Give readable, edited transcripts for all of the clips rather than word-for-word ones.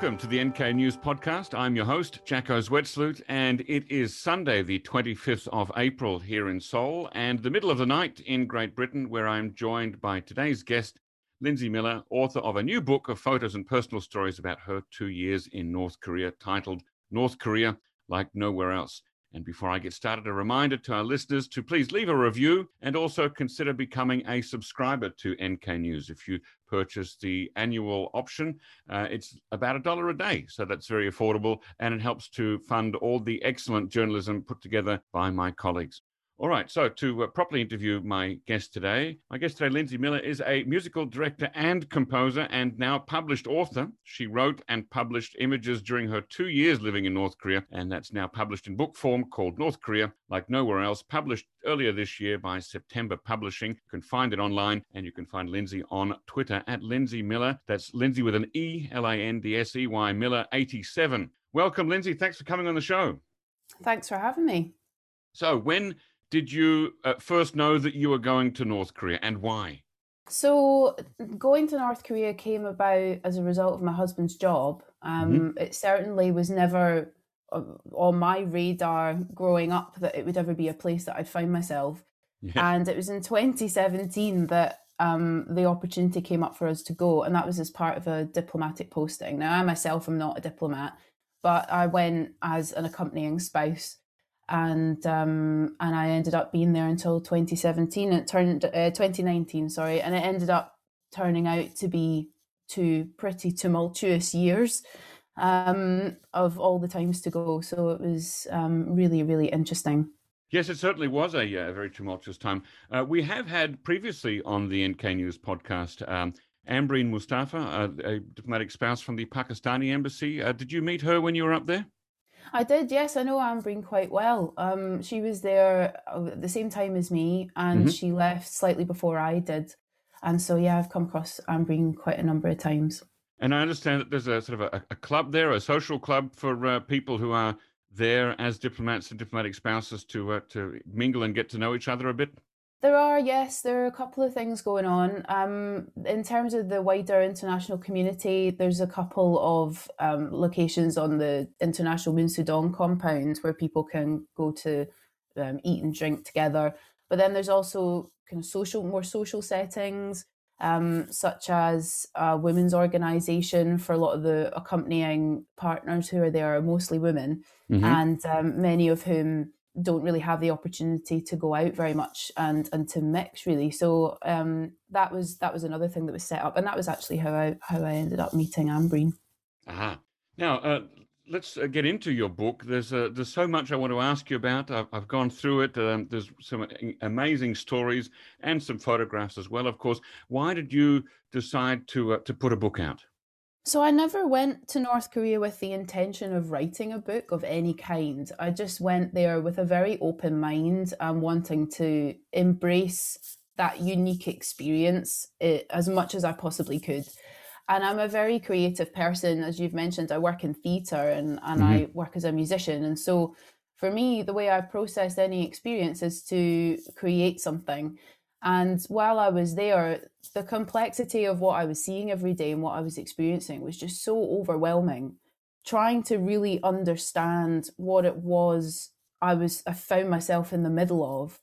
Welcome to the NK News podcast. I'm your host, Jacko Zwetsloot, and it is Sunday, the 25th of April here in Seoul and the middle of the night in Great Britain, where I'm joined by today's guest, Lindsay Miller, author of a new book of photos and personal stories about her 2 years in North Korea, titled North Korea Like Nowhere Else. And before I get started, a reminder to our listeners to please leave a review and also consider becoming a subscriber to NK News. If you purchase the annual option, it's about $1 a day. So that's very affordable and it helps to fund all the excellent journalism put together by my colleagues. All right, so to properly interview my guest today, Lindsay Miller, is a musical director and composer and now published author. She wrote and published images during her 2 years living in North Korea, and that's now published in book form called North Korea Like Nowhere Else, published earlier this year by September Publishing. You can find it online, and you can find Lindsay on Twitter at Lindsay Miller. That's Lindsay with an E, Lindsey, Miller 87. Welcome, Lindsay. Thanks for coming on the show. Thanks for having me. So when did you first know that you were going to North Korea, and why? So going to North Korea came about as a result of my husband's job. It certainly was never on my radar growing up that it would ever be a place that I'd find myself. Yeah. And it was in 2017 that the opportunity came up for us to go, and that was as part of a diplomatic posting. Now, I myself am not a diplomat, but I went as an accompanying spouse. And I ended up being there until 2017, and it turned 2019, sorry, and it ended up turning out to be two pretty tumultuous years of all the times to go. So it was really, really interesting. Yes, it certainly was a very tumultuous time. We have had previously on the NK News podcast Ambreen Mustafa, a diplomatic spouse from the Pakistani embassy. Did you meet her when you were up there? I did, yes. I know Ambreen quite well. She was there at the same time as me, and she left slightly before I did. And so, yeah, I've come across Ambreen quite a number of times. And I understand that there's a sort of a club there, a social club for people who are there as diplomats and diplomatic spouses to mingle and get to know each other a bit. There are, yes. There are a couple of things going on. In terms of the wider international community, there's a couple of locations on the international Munsu compound where people can go to eat and drink together. But then there's also kind of more social settings, such as a women's organisation for a lot of the accompanying partners who are there, mostly women, and many of whom don't really have the opportunity to go out very much and to mix, really. So that was another thing that was set up, and that was actually how I ended up meeting Ambreen. Ah, now let's get into your book. There's so much I want to ask you about. I've gone through it. There's some amazing stories and some photographs as well, of course. Why did you decide to put a book out? So I never went to North Korea with the intention of writing a book of any kind. I just went there with a very open mind and wanting to embrace that unique experience as much as I possibly could. And I'm a very creative person. As you've mentioned, I work in theatre and I work as a musician. And so for me, the way I processed any experience is to create something. And while I was there, the complexity of what I was seeing every day and what I was experiencing was just so overwhelming. Trying to really understand what it was I found myself in the middle of,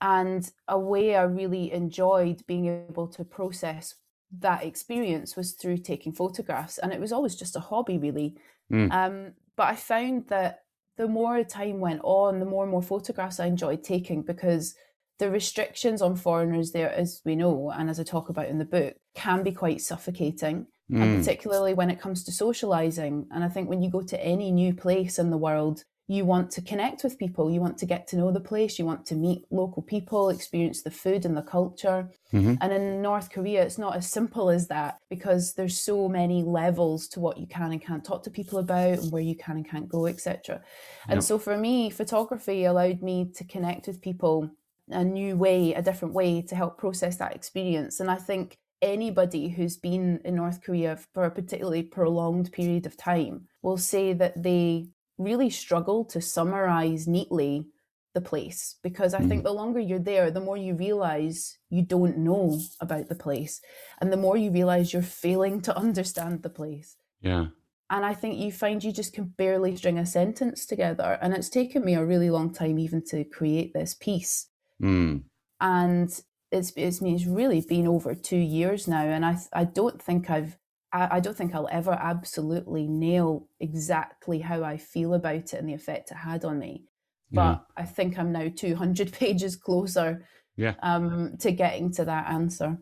and a way I really enjoyed being able to process that experience was through taking photographs. And it was always just a hobby, really. But I found that the more time went on, the more and more photographs I enjoyed taking, because the restrictions on foreigners there, as we know, and as I talk about in the book, can be quite suffocating, and particularly when it comes to socializing. And I think when you go to any new place in the world, you want to connect with people, you want to get to know the place, you want to meet local people, experience the food and the culture. And in North Korea, it's not as simple as that, because there's so many levels to what you can and can't talk to people about and where you can and can't go, etc. And so for me, photography allowed me to connect with people a different way to help process that experience. And I think anybody who's been in North Korea for a particularly prolonged period of time will say that they really struggle to summarize neatly the place, because I think the longer you're there, the more you realize you don't know about the place, and the more you realize you're failing to understand the place. Yeah. And I think you find you just can barely string a sentence together. And it's taken me a really long time even to create this piece. Mm. And it's really been over 2 years now. And I don't think I'll ever absolutely nail exactly how I feel about it and the effect it had on me. But I think I'm now 200 pages closer to getting to that answer.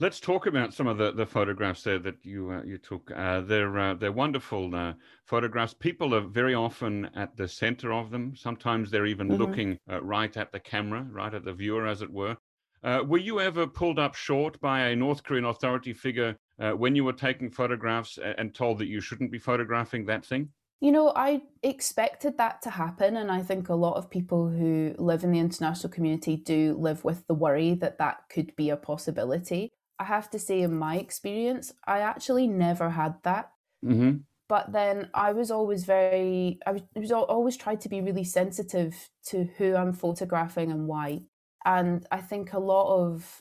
Let's talk about some of the photographs there that you took. They're wonderful photographs. People are very often at the center of them. Sometimes they're even looking right at the camera, right at the viewer, as it were. Were you ever pulled up short by a North Korean authority figure when you were taking photographs and told that you shouldn't be photographing that thing? You know, I expected that to happen. And I think a lot of people who live in the international community do live with the worry that that could be a possibility. I have to say, in my experience, I actually never had that. Mm-hmm. But then I was always always tried to be really sensitive to who I'm photographing and why. And I think a lot of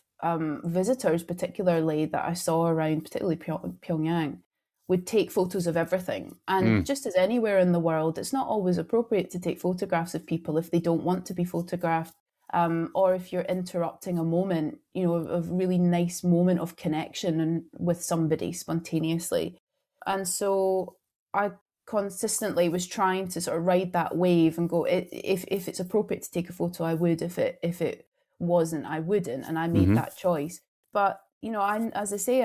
visitors, particularly that I saw around, particularly Pyongyang, would take photos of everything. And just as anywhere in the world, it's not always appropriate to take photographs of people if they don't want to be photographed. Or if you're interrupting a moment, you know, a really nice moment of connection and with somebody spontaneously. And so I consistently was trying to sort of ride that wave and go, if it's appropriate to take a photo, I would. If it wasn't, I wouldn't. And I made that choice. But, you know, I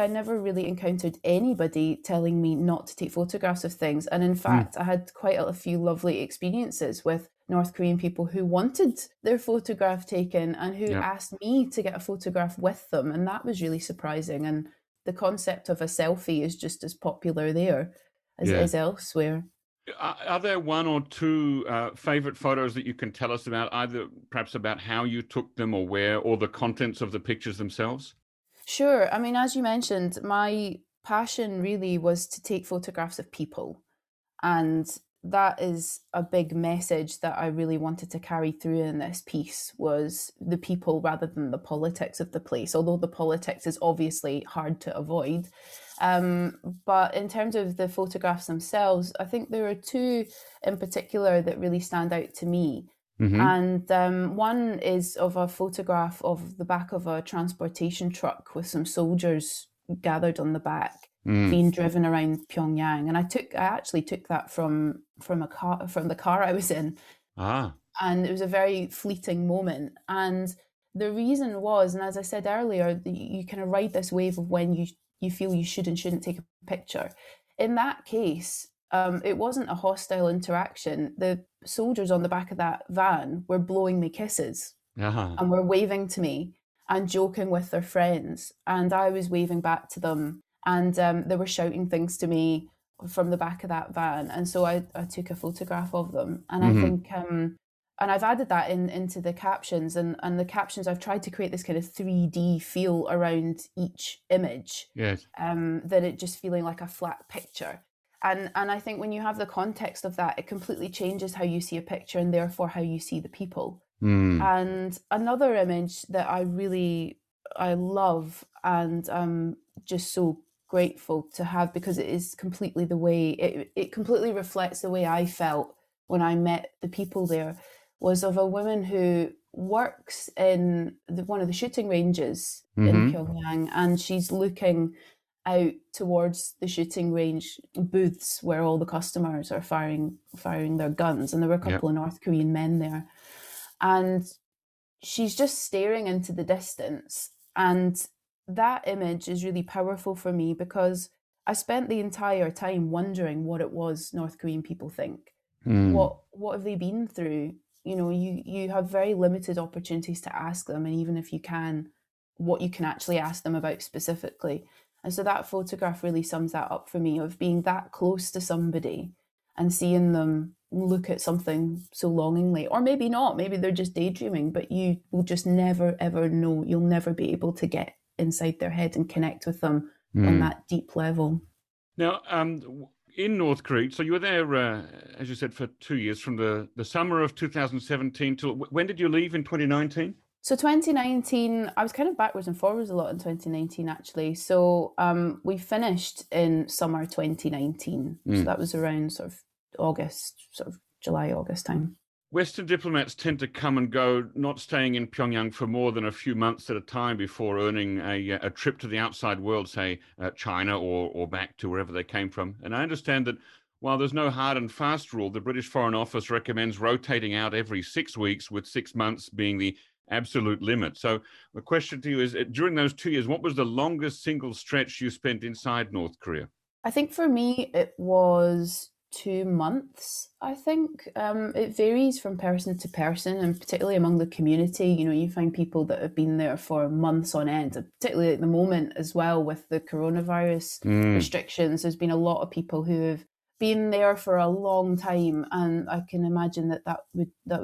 never really encountered anybody telling me not to take photographs of things. And in fact, I had quite a few lovely experiences with North Korean people who wanted their photograph taken and who asked me to get a photograph with them. And that was really surprising. And the concept of a selfie is just as popular there as it is elsewhere. Are there one or two favorite photos that you can tell us about, either perhaps about how you took them or where, or the contents of the pictures themselves? Sure. I mean, as you mentioned, my passion really was to take photographs of people. And that is a big message that I really wanted to carry through in this piece, was the people rather than the politics of the place, although the politics is obviously hard to avoid. But in terms of the photographs themselves, I think there are two in particular that really stand out to me. Mm-hmm. And one is of a photograph of the back of a transportation truck with some soldiers gathered on the back. Being driven around Pyongyang, and I actually took that from the car I was in, and it was a very fleeting moment. And the reason was, and as I said earlier, you kind of ride this wave of when you feel you should and shouldn't take a picture. In that case, it wasn't a hostile interaction. The soldiers on the back of that van were blowing me kisses and were waving to me and joking with their friends, and I was waving back to them. And they were shouting things to me from the back of that van. And so I took a photograph of them. And I think, and I've added that into the captions. And the captions, I've tried to create this kind of 3D feel around each image. Yes. That it just feeling like a flat picture. And I think when you have the context of that, it completely changes how you see a picture and therefore how you see the people. Mm. And another image that I love and just so grateful to have, because it is completely the way it completely reflects the way I felt when I met the people there, was of a woman who works in one of the shooting ranges in Pyongyang, and she's looking out towards the shooting range booths where all the customers are firing their guns, and there were a couple of North Korean men there, and she's just staring into the distance. And that image is really powerful for me, because I spent the entire time wondering what it was North Korean people think. What have they been through? You know, you have very limited opportunities to ask them, and even if you can, what you can actually ask them about specifically. And so that photograph really sums that up for me, of being that close to somebody and seeing them look at something so longingly, or maybe not, maybe they're just daydreaming, but you will just never, ever know. You'll never be able to get inside their head and connect with them on that deep level. Now, in North Korea, so you were there, as you said, for 2 years, from the summer of 2017 till when did you leave in 2019? So 2019, I was kind of backwards and forwards a lot in 2019, actually. So we finished in summer 2019. So that was around sort of August, sort of July, August time. Western diplomats tend to come and go, not staying in Pyongyang for more than a few months at a time before earning a trip to the outside world, say China or back to wherever they came from. And I understand that while there's no hard and fast rule, the British Foreign Office recommends rotating out every 6 weeks, with 6 months being the absolute limit. So the question to you is, during those 2 years, what was the longest single stretch you spent inside North Korea? I think for me, it was 2 months, I think. It varies from person to person, and particularly among the community. You know, you find people that have been there for months on end, particularly at the moment as well with the coronavirus restrictions. There's been a lot of people who have been there for a long time, and I can imagine that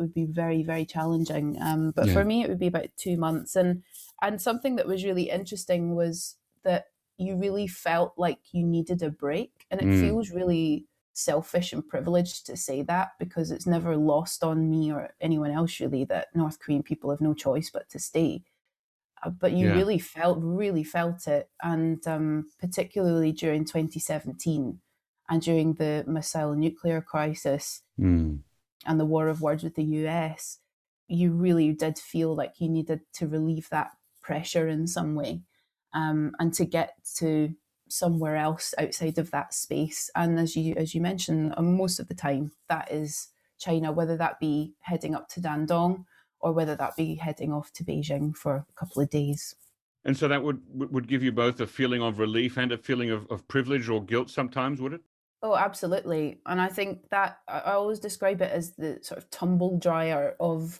would be very, very challenging. But for me, it would be about 2 months. And something that was really interesting was that you really felt like you needed a break, and it feels really selfish and privileged to say that, because it's never lost on me or anyone else really that North Korean people have no choice but to stay. But you really felt it, and particularly during 2017. And during the missile nuclear crisis and the war of words with the US, you really did feel like you needed to relieve that pressure in some way, and to get to somewhere else outside of that space. And as you mentioned, most of the time that is China, whether that be heading up to Dandong or whether that be heading off to Beijing for a couple of days. And so that would give you both a feeling of relief and a feeling of privilege or guilt sometimes, would it? Oh, absolutely. And I think that I always describe it as the sort of tumble dryer of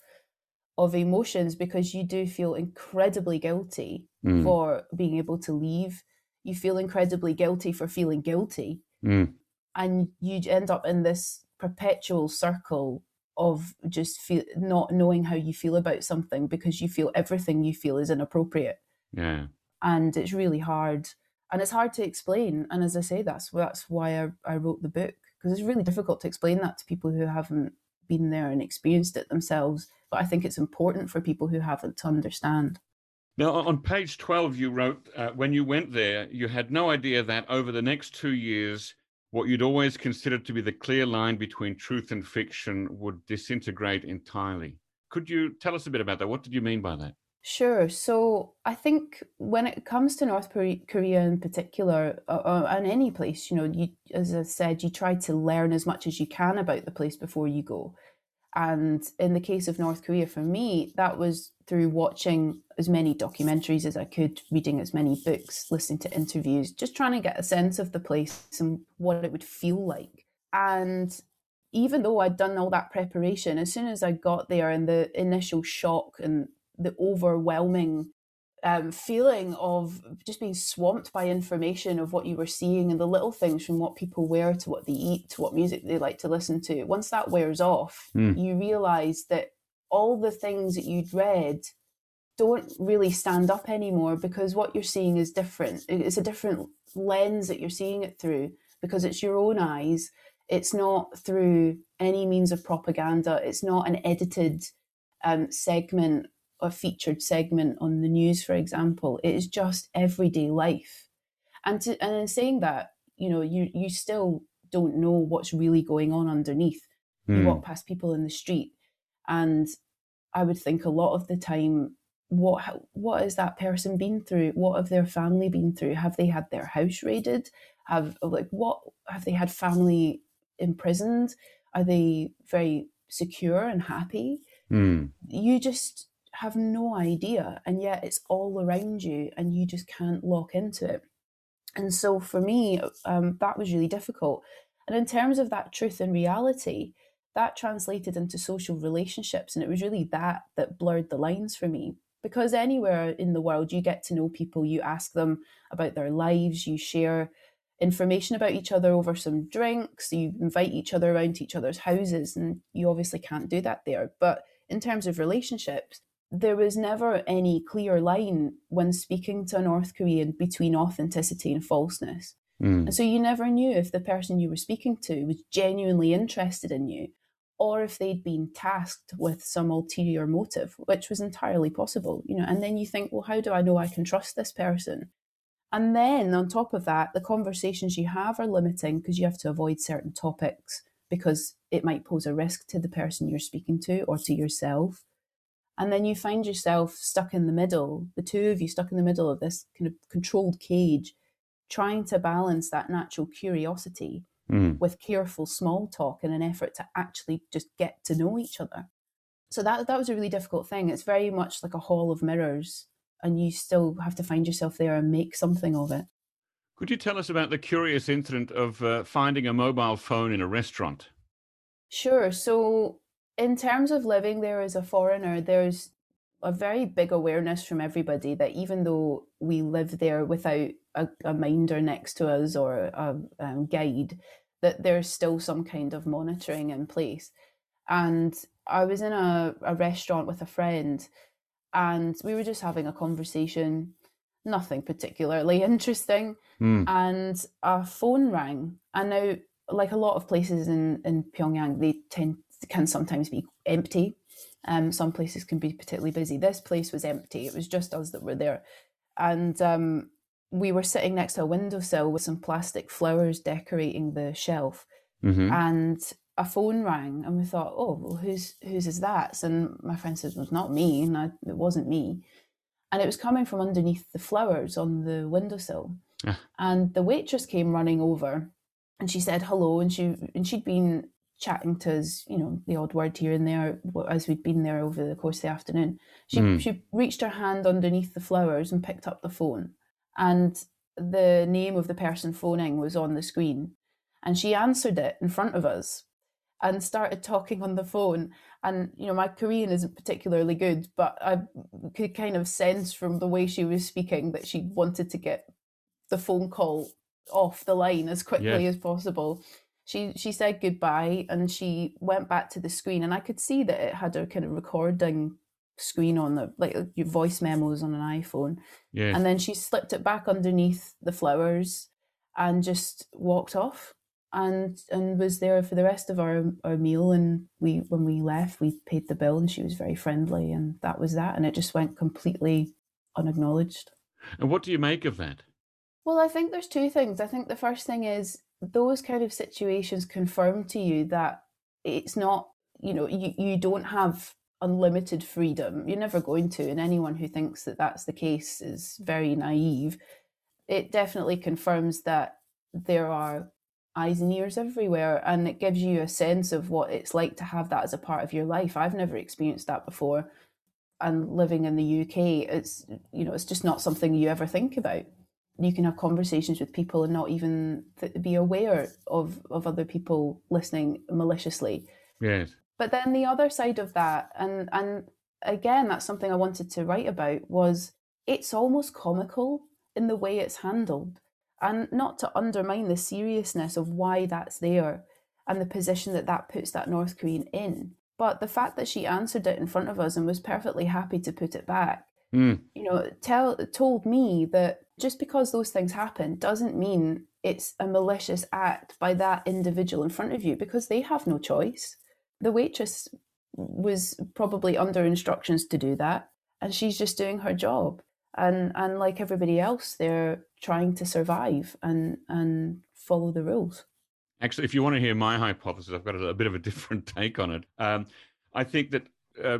emotions, because you do feel incredibly guilty for being able to leave. You feel incredibly guilty for feeling guilty. And you end up in this perpetual circle of just not knowing how you feel about something, because you feel everything you feel is inappropriate. Yeah. And it's really hard. And it's hard to explain. And as I say, that's why I wrote the book, because it's really difficult to explain that to people who haven't been there and experienced it themselves. But I think it's important for people who haven't to understand. Now, on page 12, you wrote, when you went there, you had no idea that over the next 2 years, what you'd always considered to be the clear line between truth and fiction would disintegrate entirely. Could you tell us a bit about that? What did you mean by that? Sure. So I think when it comes to North Korea in particular, and any place, you know, as I said, you try to learn as much as you can about the place before you go. And in the case of North Korea, for me, that was through watching as many documentaries as I could, reading as many books, listening to interviews, just trying to get a sense of the place and what it would feel like. And even though I'd done all that preparation, as soon as I got there and the initial shock and the overwhelming feeling of just being swamped by information of what you were seeing and the little things, from what people wear to what they eat to what music they like to listen to. Once that wears off, you realise that all the things that you'd read don't really stand up anymore, because what you're seeing is different. It's a different lens that you're seeing it through, because it's your own eyes. It's not through any means of propaganda. It's not an edited segment, a featured segment on the news, for example. It is just everyday life. And in saying that, you know, you still don't know what's really going on underneath. You walk past people in the street, and I would think a lot of the time, what has that person been through? What have their family been through? Have they had their house raided? Have they had family imprisoned? Are they very secure and happy? You just have no idea, and yet it's all around you, and you just can't lock into it. And so for me, that was really difficult. And in terms of that truth and reality, that translated into social relationships, and it was really that blurred the lines for me. Because anywhere in the world, you get to know people, you ask them about their lives, you share information about each other over some drinks, you invite each other around to each other's houses, and you obviously can't do that there. But in terms of relationships, there was never any clear line when speaking to a North Korean between authenticity and falseness. And so you never knew if the person you were speaking to was genuinely interested in you, or if they'd been tasked with some ulterior motive, which was entirely possible, you know. And then you think, well, how do I know I can trust this person? And then on top of that, the conversations you have are limiting because you have to avoid certain topics because it might pose a risk to the person you're speaking to or to yourself. And then you find yourself stuck in the middle, the two of you stuck in the middle of this kind of controlled cage, trying to balance that natural curiosity with careful small talk in an effort to actually just get to know each other. So that was a really difficult thing. It's very much like a hall of mirrors, and you still have to find yourself there and make something of it. Could you tell us about the curious incident of finding a mobile phone in a restaurant? Sure. So in terms of living there as a foreigner, there's a very big awareness from everybody that even though we live there without a minder next to us or a guide, that there's still some kind of monitoring in place. And I was in a restaurant with a friend, and we were just having a conversation, nothing particularly interesting. And our phone rang. And now, like a lot of places in Pyongyang, they can sometimes be empty. Some places can be particularly busy. This place was empty. It was just us that were there. And we were sitting next to a windowsill with some plastic flowers decorating the shelf. And a phone rang, and we thought, oh, well, whose is that? And my friend said, well, it's not me. And it wasn't me. And it was coming from underneath the flowers on the windowsill. Yeah. And the waitress came running over, and she said hello. And she'd been chatting to us, you know, the odd word here and there as we'd been there over the course of the afternoon. She reached her hand underneath the flowers and picked up the phone. And the name of the person phoning was on the screen. And she answered it in front of us and started talking on the phone. And, you know, my Korean isn't particularly good, but I could kind of sense from the way she was speaking that she wanted to get the phone call off the line as quickly as possible. She said goodbye, and she went back to the screen, and I could see that it had a kind of recording screen on the, like your voice memos on an iPhone. Yes. And then she slipped it back underneath the flowers and just walked off. And was there for the rest of our meal, and when we left, we paid the bill, and she was very friendly, and that was that, and it just went completely unacknowledged. And what do you make of that? Well, I think there's two things. I think the first thing is those kind of situations confirm to you that it's not, you know, you don't have unlimited freedom. You're never going to, and anyone who thinks that that's the case is very naive. It definitely confirms that there are eyes and ears everywhere, and it gives you a sense of what it's like to have that as a part of your life. I've never experienced that before, and living in the UK, it's, you know, it's just not something you ever think about. You can have conversations with people and not even be aware of other people listening maliciously. Yes. But then the other side of that, and again, that's something I wanted to write about, was it's almost comical in the way it's handled. And not to undermine the seriousness of why that's there and the position that that puts that North Korean in. But the fact that she answered it in front of us and was perfectly happy to put it back, you know, told me that just because those things happen doesn't mean it's a malicious act by that individual in front of you, because they have no choice. The waitress was probably under instructions to do that, and she's just doing her job. And like everybody else, they're trying to survive and follow the rules. Actually, if you want to hear my hypothesis, I've got a bit of a different take on it. I think that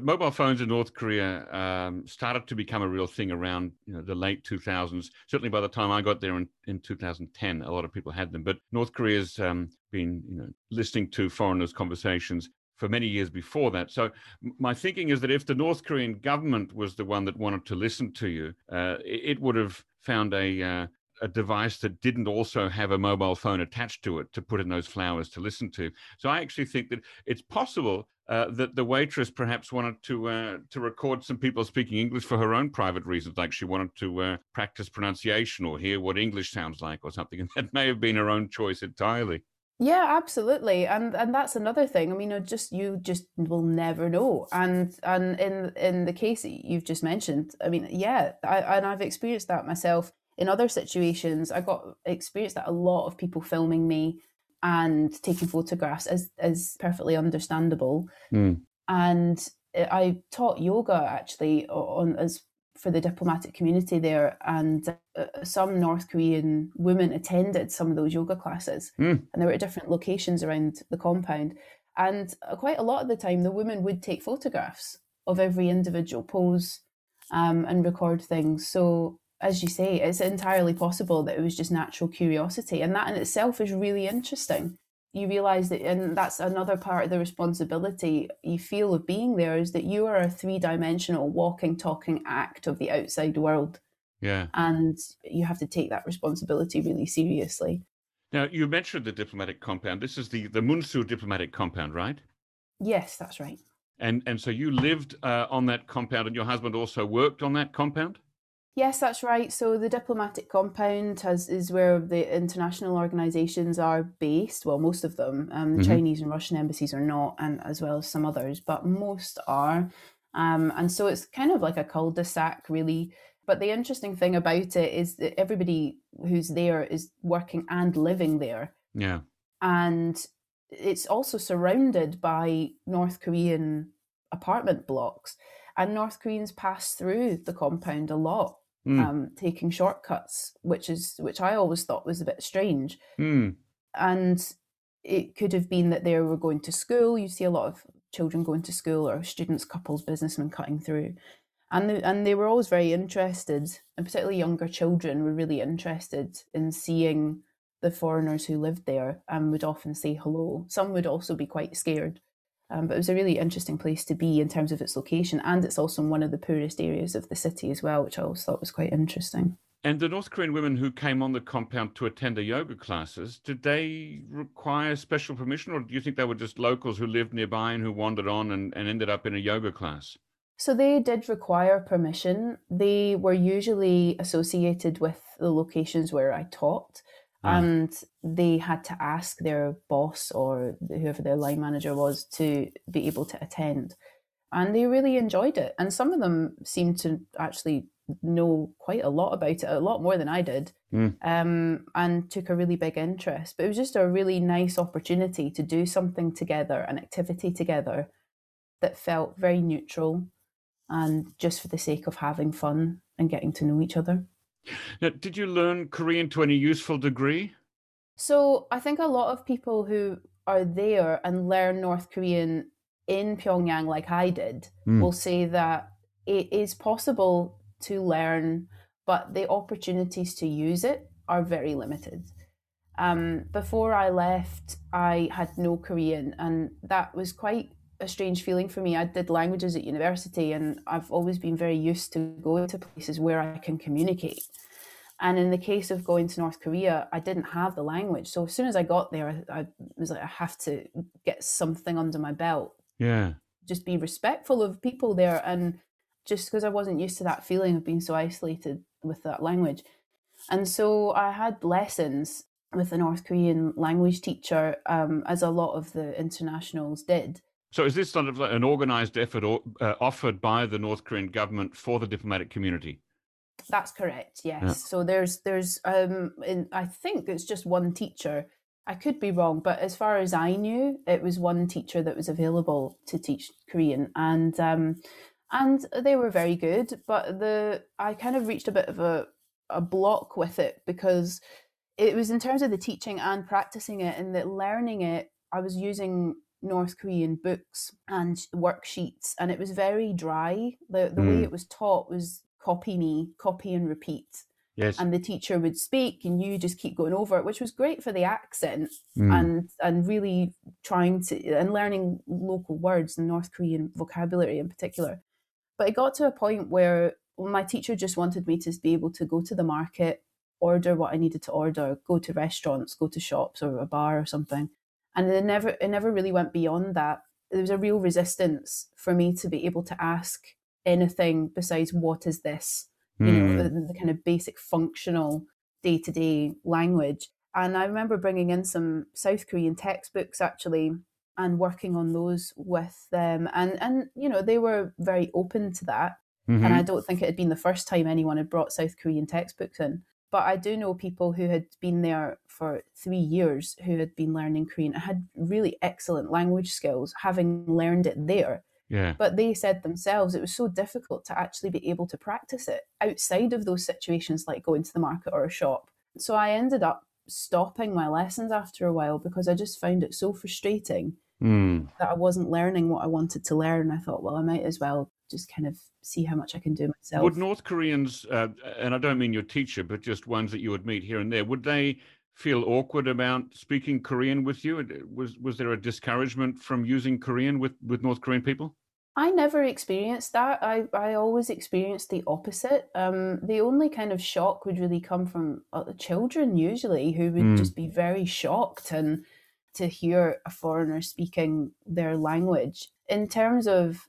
mobile phones in North Korea started to become a real thing around, you know, the late 2000s. Certainly by the time I got there in 2010, a lot of people had them. But North Korea's been, you know, listening to foreigners' conversations for many years before that. So my thinking is that if the North Korean government was the one that wanted to listen to you, it would have found a device that didn't also have a mobile phone attached to it to put in those flowers to listen to. So I actually think that it's possible that the waitress perhaps wanted to record some people speaking English for her own private reasons, like she wanted to practice pronunciation or hear what English sounds like or something. And that may have been her own choice entirely. Yeah, absolutely. And that's another thing. I mean, you just will never know. And in the case that you've just mentioned, I mean, yeah, I've experienced that myself in other situations. I experienced that a lot of people filming me and taking photographs is perfectly understandable. Mm. And I taught yoga actually for the diplomatic community there, and some North Korean women attended some of those yoga classes, and they were at different locations around the compound. And quite a lot of the time, the women would take photographs of every individual pose and record things. So, as you say, it's entirely possible that it was just natural curiosity, and that in itself is really interesting. You realise that, and that's another part of the responsibility you feel of being there, is that you are a three-dimensional walking, talking act of the outside world. Yeah. And you have to take that responsibility really seriously. Now, you mentioned the diplomatic compound. This is the Munsu diplomatic compound, right? Yes, that's right. And so you lived on that compound, and your husband also worked on that compound? Yes, that's right. So the diplomatic compound is where the international organisations are based. Well, most of them. The Chinese and Russian embassies are not, and as well as some others, but most are. And so it's kind of like a cul-de-sac, really. But the interesting thing about it is that everybody who's there is working and living there. Yeah. And it's also surrounded by North Korean apartment blocks. And North Koreans pass through the compound a lot, taking shortcuts, which I always thought was a bit strange. Mm. And it could have been that they were going to school. You see a lot of children going to school, or students, couples, businessmen cutting through. And they were always very interested, and particularly younger children were really interested in seeing the foreigners who lived there and would often say hello. Some would also be quite scared. But it was a really interesting place to be in terms of its location. And it's also in one of the poorest areas of the city as well, which I always thought was quite interesting. And the North Korean women who came on the compound to attend the yoga classes, did they require special permission, or do you think they were just locals who lived nearby and who wandered on and ended up in a yoga class? So they did require permission. They were usually associated with the locations where I taught. And they had to ask their boss or whoever their line manager was to be able to attend. And they really enjoyed it. And some of them seemed to actually know quite a lot about it, a lot more than I did, and took a really big interest. But it was just a really nice opportunity to do something together, an activity together that felt very neutral and just for the sake of having fun and getting to know each other. Now, did you learn Korean to any useful degree? So I think a lot of people who are there and learn North Korean in Pyongyang, like I did, will say that it is possible to learn, but the opportunities to use it are very limited. Before I left, I had no Korean, and that was quite a strange feeling for me. I did languages at university, and I've always been very used to going to places where I can communicate. And in the case of going to North Korea, I didn't have the language. So as soon as I got there, I was like, I have to get something under my belt. Yeah. Just be respectful of people there. And just because I wasn't used to that feeling of being so isolated with that language. And so I had lessons with the North Korean language teacher, as a lot of the internationals did. So is this sort of like an organised effort offered by the North Korean government for the diplomatic community? That's correct, yes. Yeah. So there's I think it's just one teacher. I could be wrong, but as far as I knew, it was one teacher that was available to teach Korean. And they were very good, but I kind of reached a bit of a block with it, because it was in terms of the teaching and practicing it, and that learning it, I was using North Korean books and worksheets, and it was very dry. The way it was taught was copy and repeat. Yes. And the teacher would speak and you just keep going over it, which was great for the accent and really trying to and learning local words and North Korean vocabulary in particular. But it got to a point where my teacher just wanted me to be able to go to the market, order what I needed to order, go to restaurants, go to shops or a bar or something. And it never really went beyond that. There was a real resistance for me to be able to ask anything besides what is this, you know, the kind of basic functional day-to-day language. And I remember bringing in some South Korean textbooks actually and working on those with them. And you know, they were very open to that. Mm-hmm. And I don't think it had been the first time anyone had brought South Korean textbooks in. But I do know people who had been there for 3 years who had been learning Korean and had really excellent language skills, having learned it there. Yeah. But they said themselves it was so difficult to actually be able to practice it outside of those situations like going to the market or a shop. So I ended up stopping my lessons after a while because I just found it so frustrating that I wasn't learning what I wanted to learn. I thought, well, I might as well just kind of see how much I can do myself. Would North Koreans, and I don't mean your teacher, but just ones that you would meet here and there, would they feel awkward about speaking Korean with you? Was there a discouragement from using Korean with North Korean people? I never experienced that. I always experienced the opposite. The only kind of shock would really come from children usually, who would just be very shocked and to hear a foreigner speaking their language. In terms of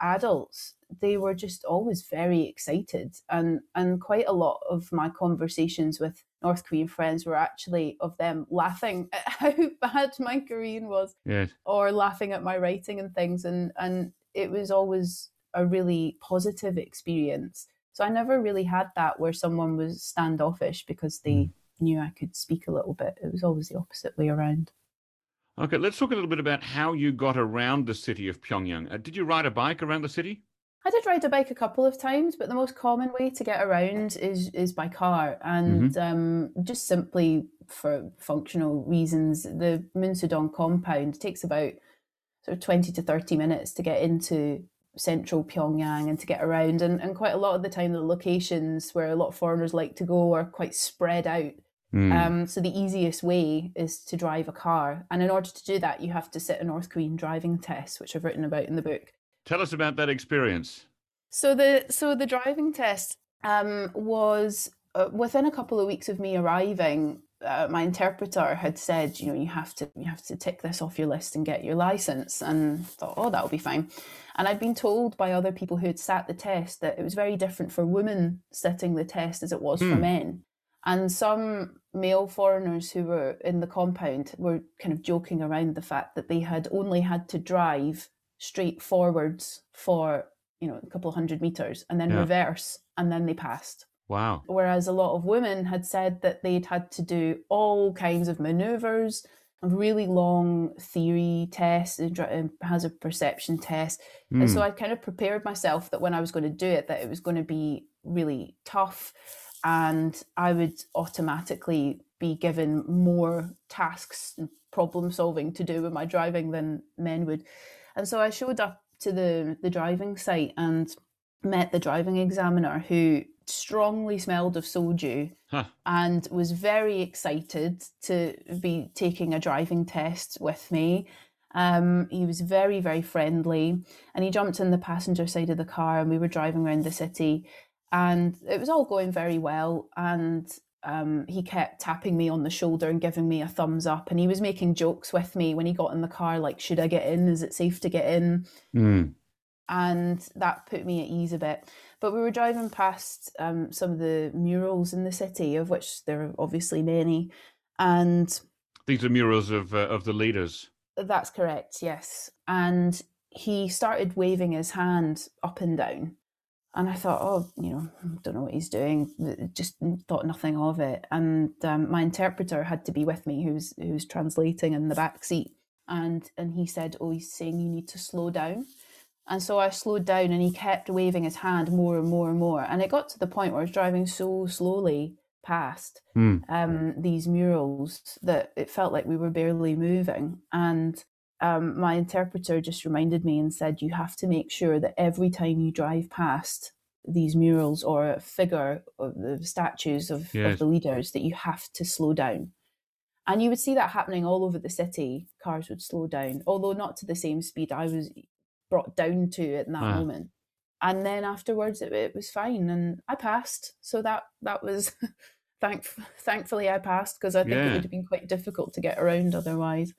adults, they were just always very excited, and quite a lot of my conversations with North Korean friends were actually of them laughing at how bad my Korean was, yes, or laughing at my writing and things, and it was always a really positive experience. So I never really had that where someone was standoffish because they knew I could speak a little bit. It was always the opposite way around. Okay, let's talk a little bit about how you got around the city of Pyongyang. Did you ride a bike around the city? I did ride a bike a couple of times, but the most common way to get around is by car. And just simply for functional reasons, the Munsu compound takes about sort of 20 to 30 minutes to get into central Pyongyang and to get around. And quite a lot of the time, the locations where a lot of foreigners like to go are quite spread out. So the easiest way is to drive a car. And in order to do that, you have to sit a North Korean driving test, which I've written about in the book. Tell us about that experience. So the driving test was within a couple of weeks of me arriving, my interpreter had said, you know, you have to tick this off your list and get your license. And I thought, oh, that'll be fine. And I'd been told by other people who had sat the test that it was very different for women sitting the test as it was for men. And some male foreigners who were in the compound were kind of joking around the fact that they had only had to drive straight forwards for, you know, a couple of 100 meters and then reverse, and then they passed. Wow. Whereas a lot of women had said that they'd had to do all kinds of maneuvers, a really long theory test, hazard perception test. And so I kind of prepared myself that when I was going to do it, that it was going to be really tough, and I would automatically be given more tasks and problem solving to do with my driving than men would. And so I showed up to the driving site and met the driving examiner, who strongly smelled of soju and was very excited to be taking a driving test with me. He was very, very friendly, and he jumped in the passenger side of the car and we were driving around the city. And it was all going very well. And he kept tapping me on the shoulder and giving me a thumbs up. And he was making jokes with me when he got in the car, like, should I get in? Is it safe to get in? And that put me at ease a bit. But we were driving past some of the murals in the city, of which there are obviously many. And these are murals of the leaders. That's correct, yes. And he started waving his hand up and down. And I thought, oh, you know, don't know what he's doing. Just thought nothing of it. And my interpreter had to be with me, who was translating in the back seat. And he said, oh, he's saying you need to slow down. And so I slowed down, and he kept waving his hand more and more and more. And it got to the point where I was driving so slowly past these murals that it felt like we were barely moving. And my interpreter just reminded me and said, you have to make sure that every time you drive past these murals or a figure of the statues of the leaders, that you have to slow down. And you would see that happening all over the city. Cars would slow down, although not to the same speed I was brought down to at that moment. And then afterwards, it was fine, and I passed. So that was thankfully I passed, because I think it would have been quite difficult to get around otherwise.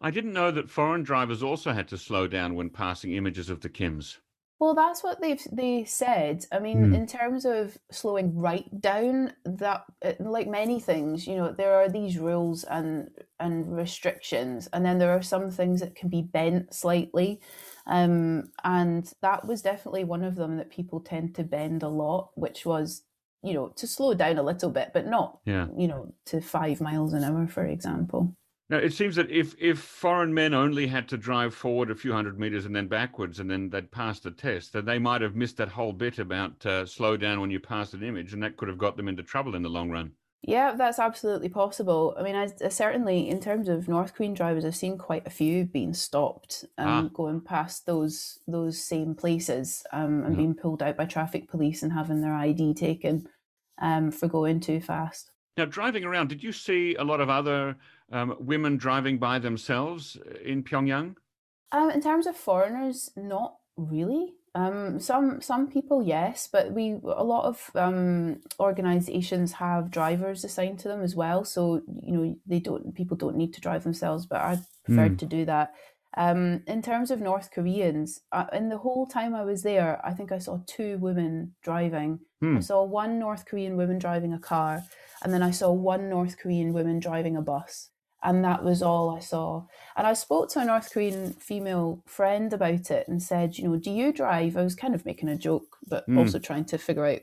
I didn't know that foreign drivers also had to slow down when passing images of the Kims. Well, that's what they said. I mean, in terms of slowing right down, that, like many things, you know, there are these rules and restrictions, and then there are some things that can be bent slightly. And that was definitely one of them, that people tend to bend a lot, which was you know, to slow down a little bit, but not, you know, to 5 miles an hour, for example. Now, it seems that if foreign men only had to drive forward a few hundred meters and then backwards, and then they'd pass the test, then they might have missed that whole bit about slow down when you pass an image, and that could have got them into trouble in the long run. Yeah, that's absolutely possible. I mean, I certainly, in terms of North Korean drivers, I've seen quite a few being stopped going past those same places and being pulled out by traffic police and having their ID taken for going too fast. Now, driving around, did you see a lot of other women driving by themselves in Pyongyang? In terms of foreigners, not really. Some people, yes, but a lot of organisations have drivers assigned to them as well. So, you know, people don't need to drive themselves, but I preferred to do that. In terms of North Koreans, in the whole time I was there, I think I saw 2 women driving. I saw 1 North Korean woman driving a car, and then I saw 1 North Korean woman driving a bus. And that was all I saw. And I spoke to a North Korean female friend about it and said, you know, do you drive? I was kind of making a joke, but also trying to figure out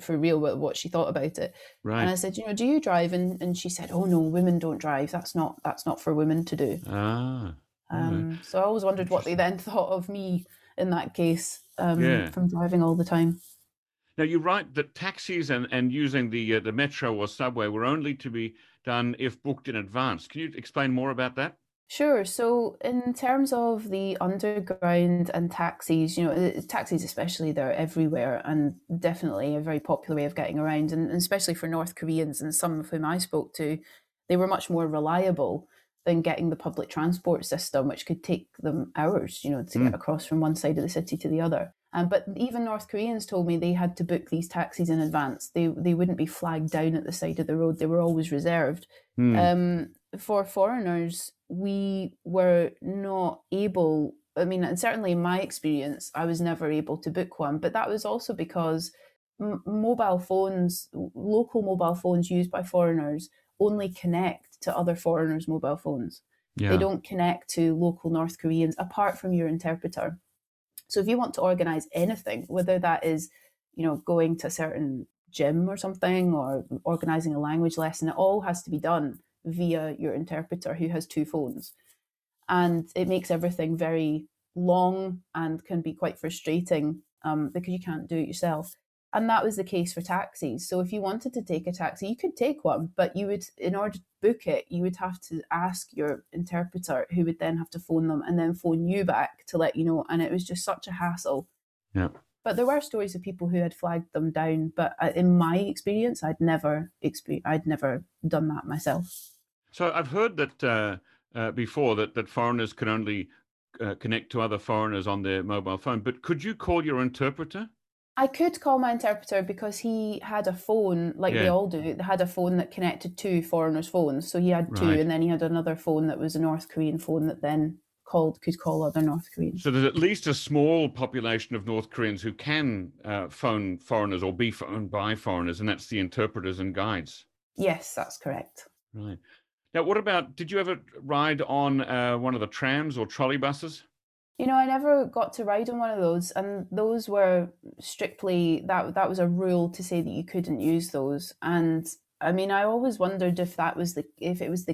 for real what she thought about it. Right. And I said, you know, do you drive? And she said, oh, no, women don't drive. That's not for women to do. So I always wondered what they then thought of me in that case from driving all the time. Now, you write that taxis and using the metro or subway were only to be done if booked in advance. Can you explain more about that? Sure. So in terms of the underground and taxis, you know, taxis especially, they're everywhere and definitely a very popular way of getting around. And especially for North Koreans, and some of whom I spoke to, they were much more reliable than getting the public transport system, which could take them hours, you know, to get across from one side of the city to the other. But even North Koreans told me they had to book these taxis in advance. They wouldn't be flagged down at the side of the road. They were always reserved. For foreigners, we were not able, I mean, and certainly in my experience, I was never able to book one. But that was also because local mobile phones used by foreigners only connect to other foreigners' mobile phones. Yeah. They don't connect to local North Koreans apart from your interpreter. So if you want to organize anything, whether that is, you know, going to a certain gym or something, or organizing a language lesson, it all has to be done via your interpreter who has 2 phones. And it makes everything very long and can be quite frustrating because you can't do it yourself. And that was the case for taxis. So if you wanted to take a taxi, you could take one, but you would, in order to book it, you would have to ask your interpreter, who would then have to phone them and then phone you back to let you know. And it was just such a hassle. Yeah. But there were stories of people who had flagged them down. But in my experience, I'd never done that myself. So I've heard that before that foreigners can only connect to other foreigners on their mobile phone. But could you call your interpreter? I could call my interpreter because he had a phone, like they all do. They had a phone that connected to foreigners' phones. So he had 2, and then he had another phone that was a North Korean phone that then could call other North Koreans. So there's at least a small population of North Koreans who can phone foreigners or be phoned by foreigners, and that's the interpreters and guides. Yes, that's correct. Right. Now, what about, did you ever ride on one of the trams or trolley buses? You know, I never got to ride on one of those, and those were strictly, that was a rule to say that you couldn't use those. And I mean, I always wondered if it was the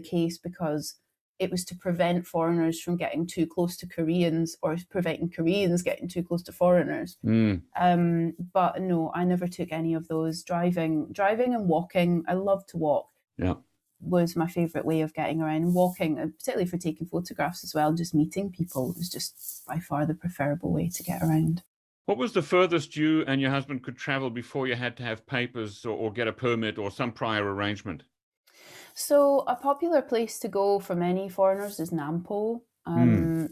case because it was to prevent foreigners from getting too close to Koreans, or preventing Koreans getting too close to foreigners. But no, I never took any of those. Driving and walking, I love to walk. Yeah. Was my favourite way of getting around. Walking, particularly for taking photographs as well, and just meeting people, was just by far the preferable way to get around. What was the furthest you and your husband could travel before you had to have papers or get a permit or some prior arrangement? So a popular place to go for many foreigners is Nampo.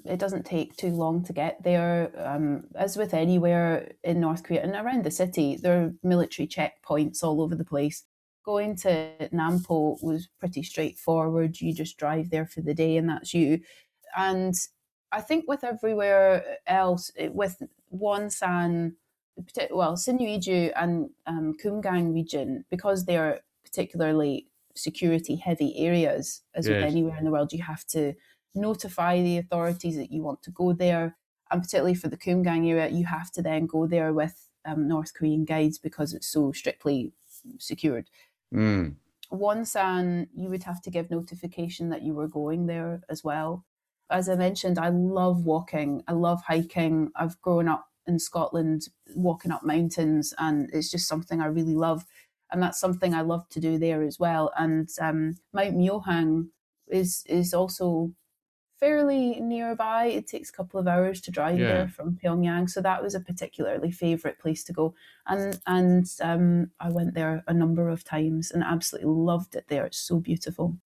It doesn't take too long to get there. As with anywhere in North Korea and around the city, there are military checkpoints all over the place. Going to Nampo was pretty straightforward. You just drive there for the day and that's you. And I think with everywhere else, with Wonsan, Sinuiju and Kumgang region, because they are particularly security heavy areas, as with anywhere in the world, you have to notify the authorities that you want to go there. And particularly for the Kumgang area, you have to then go there with North Korean guides because it's so strictly secured. Mm. Wonsan, you would have to give notification that you were going there as well. As I mentioned, I love walking. I love hiking. I've grown up in Scotland, walking up mountains, and it's just something I really love. And that's something I love to do there as well. And Mount Myohang is also fairly nearby. It takes a couple of hours to drive there from Pyongyang. So that was a particularly favourite place to go. And I went there a number of times and absolutely loved it there. It's so beautiful.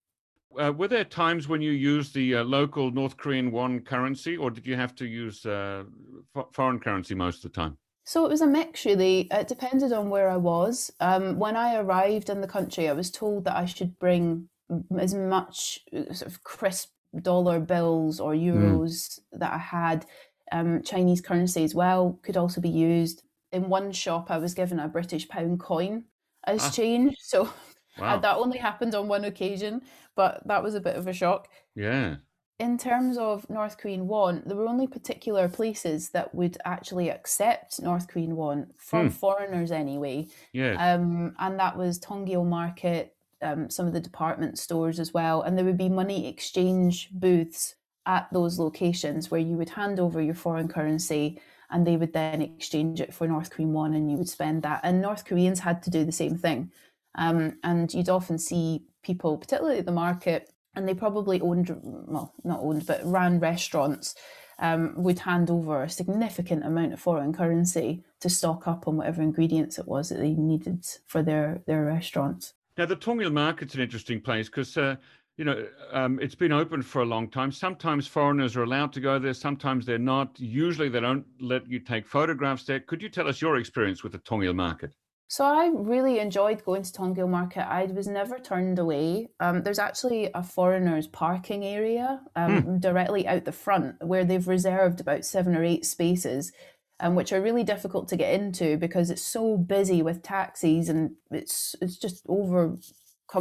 Were there times when you used the local North Korean won currency, or did you have to use foreign currency most of the time? So it was a mix, really. It depended on where I was. When I arrived in the country, I was told that I should bring as much sort of crisp dollar bills or euros that I had. Chinese currency as well could also be used. In one shop, I was given a British pound coin as change. So... Wow. That only happened on one occasion, but that was a bit of a shock. Yeah. In terms of North Korean won, there were only particular places that would actually accept North Korean won from foreigners anyway. Yeah. And that was Tongil Market, some of the department stores as well. And there would be money exchange booths at those locations where you would hand over your foreign currency and they would then exchange it for North Korean won and you would spend that. And North Koreans had to do the same thing. And you'd often see people, particularly at the market, and they probably ran restaurants, would hand over a significant amount of foreign currency to stock up on whatever ingredients it was that they needed for their restaurant. Now, the Tongil Market's an interesting place because, it's been open for a long time. Sometimes foreigners are allowed to go there. Sometimes they're not. Usually they don't let you take photographs there. Could you tell us your experience with the Tongil Market? So I really enjoyed going to Tongil Market. I was never turned away. There's actually a foreigners parking area directly out the front where they've reserved about 7 or 8 spaces, which are really difficult to get into because it's so busy with taxis and it's just overcome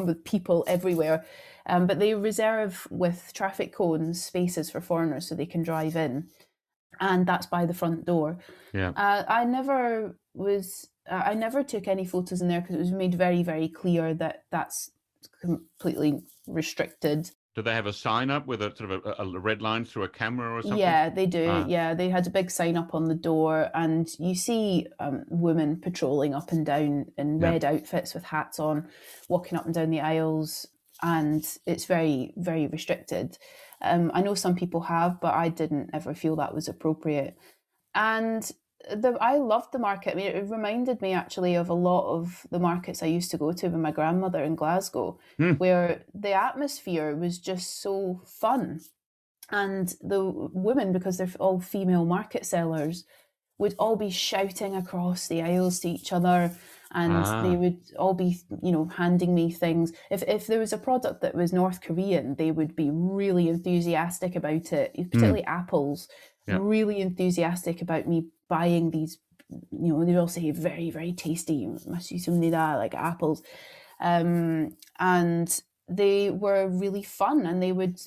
with people everywhere. But they reserve with traffic cones spaces for foreigners so they can drive in. And that's by the front door. Yeah. I never took any photos in there because it was made very, very clear that that's completely restricted. Do they have a sign up with a sort of a red line through a camera or something? Yeah, they do. Ah. Yeah, they had a big sign up on the door, and you see women patrolling up and down in red outfits with hats on, walking up and down the aisles, and it's very, very restricted. I know some people have, but I didn't ever feel that was appropriate. And I loved the market. I mean, it reminded me actually of a lot of the markets I used to go to with my grandmother in Glasgow, where the atmosphere was just so fun. And the women, because they're all female market sellers, would all be shouting across the aisles to each other. And they would all be, handing me things. If there was a product that was North Korean, they would be really enthusiastic about it, particularly apples, really enthusiastic about me buying these, they'd all say very, very tasty, like apples. And they were really fun and they would,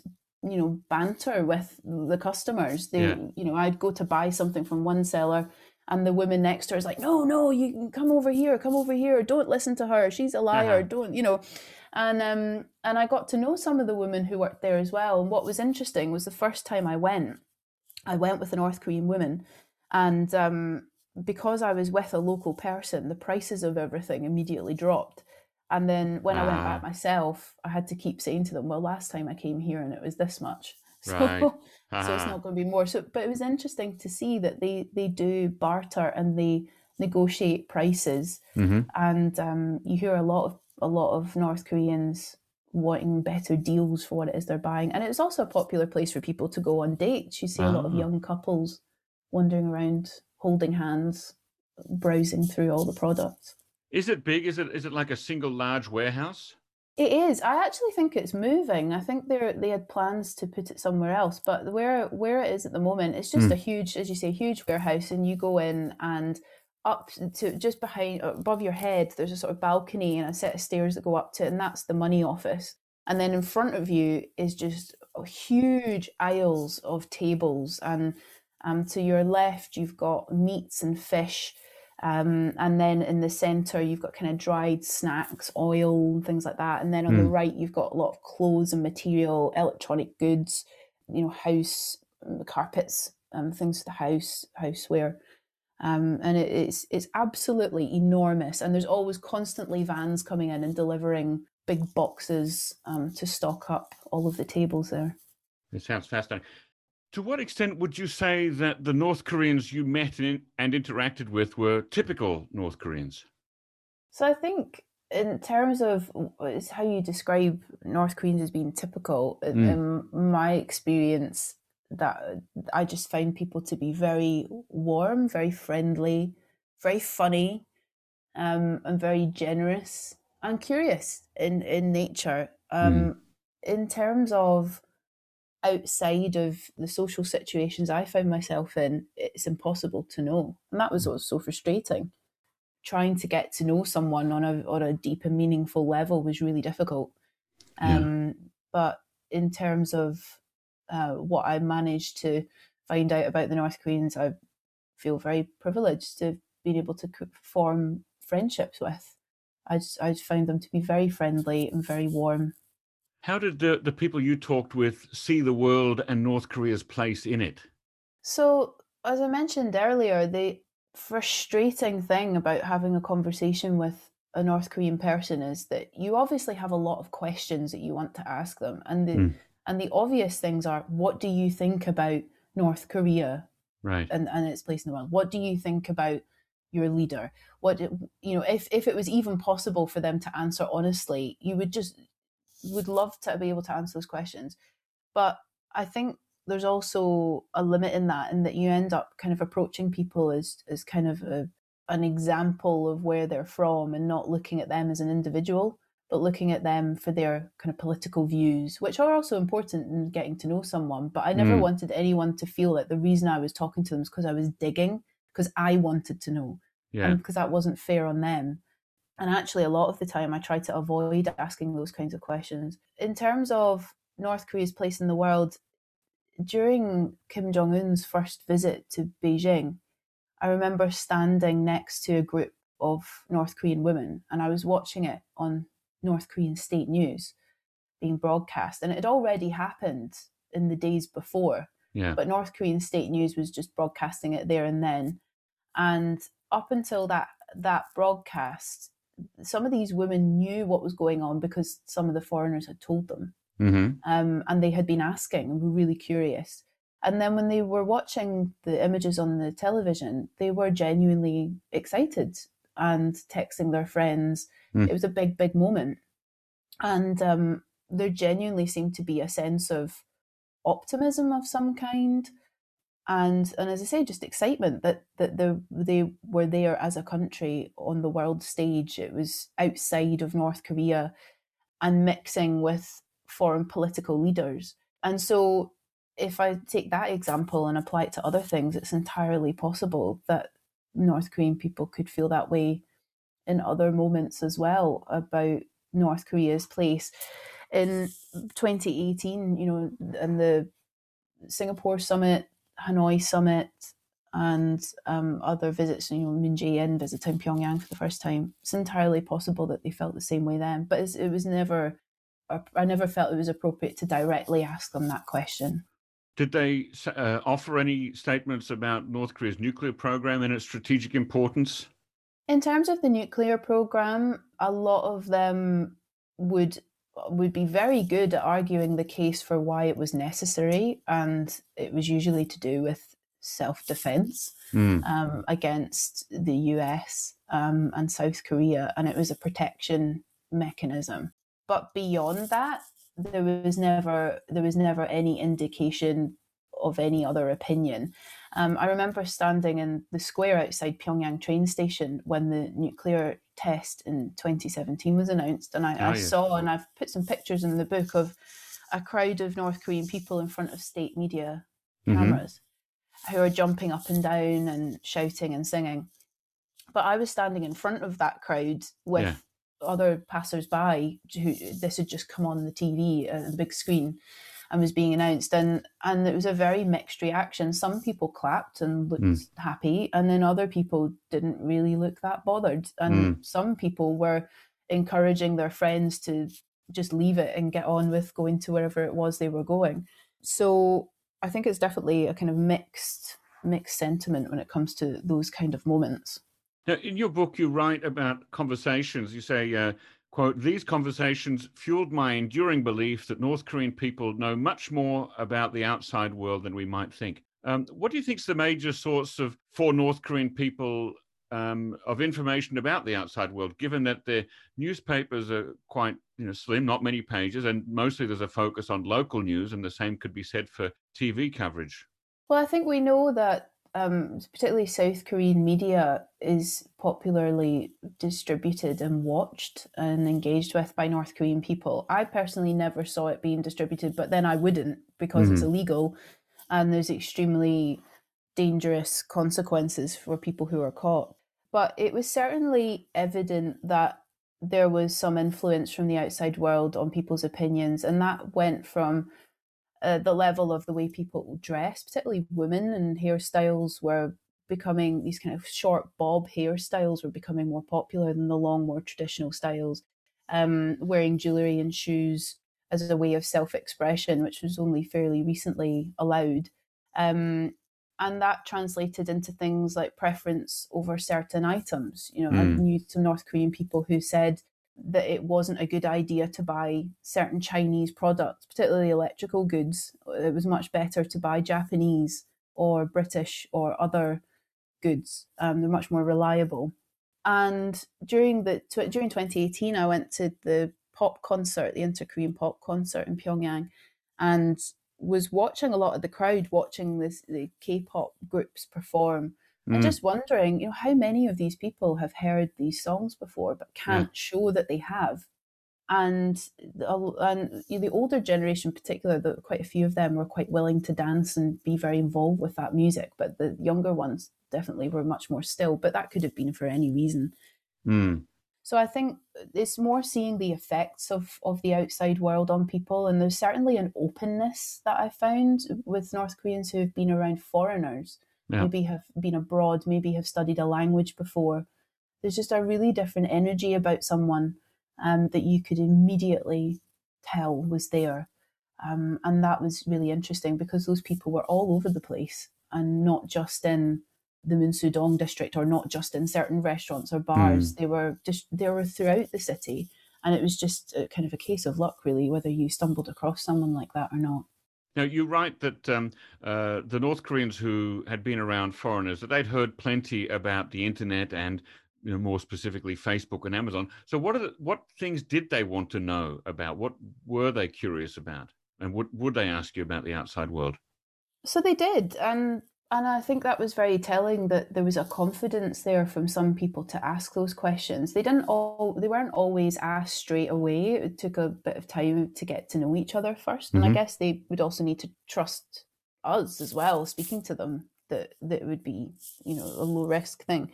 banter with the customers. They, I'd go to buy something from one seller and the woman next to her is like, no, you can come over here, don't listen to her, she's a liar, don't. And I got to know some of the women who worked there as well. And what was interesting was the first time I went with a North Korean woman, and because I was with a local person, the prices of everything immediately dropped. And then when I went back myself, I had to keep saying to them, well, last time I came here and it was this much. Right. So it's not going to be more. So, but it was interesting to see that they do barter and they negotiate prices, and you hear a lot of North Koreans wanting better deals for what it is they're buying. And it's also a popular place for people to go on dates. You see a lot of young couples wandering around, holding hands, browsing through all the products. Is it big? Is it like a single large warehouse? It is. I actually think it's moving. I think they had plans to put it somewhere else, but where it is at the moment, it's just a huge, as you say, huge warehouse, and you go in and up to just behind, above your head, there's a sort of balcony and a set of stairs that go up to it, and that's the money office. And then in front of you is just huge aisles of tables, and to your left, you've got meats and fish, And then in the center, you've got kind of dried snacks, oil, and things like that. And then on the right, you've got a lot of clothes and material, electronic goods, you know, house carpets, things for the house, houseware. And it's absolutely enormous. And there's always constantly vans coming in and delivering big boxes to stock up all of the tables there. It sounds fascinating. To what extent would you say that the North Koreans you met and interacted with were typical North Koreans? So I think in terms of how you describe North Koreans as being typical, in my experience, that I just found people to be very warm, very friendly, very funny, and very generous and curious in nature. In terms of outside of the social situations I found myself in, it's impossible to know. And that was what was so frustrating. Trying to get to know someone on a deep and meaningful level was really difficult. But in terms of what I managed to find out about the North Koreans, I feel very privileged to be able to form friendships with. I found them to be very friendly and very warm. How did the people you talked with see the world and North Korea's place in it? So, as I mentioned earlier, the frustrating thing about having a conversation with a North Korean person is that you obviously have a lot of questions that you want to ask them. And the obvious things are, what do you think about North Korea and its place in the world? What do you think about your leader? What, you know, if it was even possible for them to answer honestly, you would love to be able to answer those questions. But I think there's also a limit in that, and that you end up kind of approaching people as kind of an example of where they're from, and not looking at them as an individual, but looking at them for their kind of political views, which are also important in getting to know someone. But I never wanted anyone to feel that the reason I was talking to them is because I was digging, because I wanted to know, and because that wasn't fair on them. And actually, a lot of the time, I try to avoid asking those kinds of questions. In terms of North Korea's place in the world, during Kim Jong-un's first visit to Beijing, I remember standing next to a group of North Korean women, and I was watching it on North Korean state news being broadcast. And it had already happened in the days before, but North Korean state news was just broadcasting it there and then. And up until that broadcast, some of these women knew what was going on because some of the foreigners had told them, and they had been asking and were really curious. And then when they were watching the images on the television, they were genuinely excited and texting their friends. It was a big, big moment. And there genuinely seemed to be a sense of optimism of some kind. And as I say, just excitement that they were there as a country on the world stage. It was outside of North Korea and mixing with foreign political leaders. And so if I take that example and apply it to other things, it's entirely possible that North Korean people could feel that way in other moments as well about North Korea's place. In 2018, you know, in the Singapore summit, Hanoi summit, and other visits, you know, Moon Jae-in visiting Pyongyang for the first time, it's entirely possible that they felt the same way then. But it was never, I never felt it was appropriate to directly ask them that question. Did they offer any statements about North Korea's nuclear program and its strategic importance? In terms of the nuclear program, a lot of them would be very good at arguing the case for why it was necessary, and it was usually to do with self-defense against the US and South Korea, and it was a protection mechanism. But beyond that, there was never any indication of any other opinion. I remember standing in the square outside Pyongyang train station when the nuclear test in 2017 was announced, and I saw, and I've put some pictures in the book of a crowd of North Korean people in front of state media cameras who are jumping up and down and shouting and singing. But I was standing in front of that crowd with other passers-by who this had just come on the TV, the big screen. and was being announced, and it was a very mixed reaction. Some people clapped and looked happy, and then other people didn't really look that bothered. And some people were encouraging their friends to just leave it and get on with going to wherever it was they were going. So I think it's definitely a kind of mixed sentiment when it comes to those kind of moments. Now, in your book, you write about conversations. You say, quote, "These conversations fueled my enduring belief that North Korean people know much more about the outside world than we might think." What do you think is the major source of for North Korean people of information about the outside world, given that the newspapers are quite slim, not many pages, and mostly there's a focus on local news, and the same could be said for TV coverage? Well, I think we know that particularly South Korean media is popularly distributed and watched and engaged with by North Korean people. I personally never saw it being distributed, but then I wouldn't, because it's illegal and there's extremely dangerous consequences for people who are caught. But it was certainly evident that there was some influence from the outside world on people's opinions, and that went from the level of the way people dress, particularly women, and hairstyles were becoming, these kind of short bob hairstyles were becoming more popular than the long, more traditional styles. Wearing jewellery and shoes as a way of self-expression, which was only fairly recently allowed. And that translated into things like preference over certain items. I knew some North Korean people who said that it wasn't a good idea to buy certain Chinese products, particularly electrical goods. It was much better to buy Japanese or British or other goods. They're much more reliable. And during 2018, I went to the pop concert, the Inter-Korean pop concert in Pyongyang, and was watching a lot of the crowd watching the K-pop groups perform. I'm just wondering, how many of these people have heard these songs before but can't show that they have? And the older generation in particular, quite a few of them were quite willing to dance and be very involved with that music, but the younger ones definitely were much more still, but that could have been for any reason. So I think it's more seeing the effects of the outside world on people, and there's certainly an openness that I found with North Koreans who have been around foreigners. Yeah. Maybe have been abroad, maybe have studied a language before. There's just a really different energy about someone that you could immediately tell was there. And that was really interesting because those people were all over the place and not just in the Munsu district or not just in certain restaurants or bars. They were throughout the city. And it was just kind of a case of luck, really, whether you stumbled across someone like that or not. Now, you write that the North Koreans who had been around foreigners, that they'd heard plenty about the internet and, more specifically, Facebook and Amazon. So what things did they want to know about? What were they curious about? And would they ask you about the outside world? So they did. And I think that was very telling that there was a confidence there from some people to ask those questions. They weren't always asked straight away. It took a bit of time to get to know each other first. And I guess they would also need to trust us as well, speaking to them, that it would be, a low risk thing.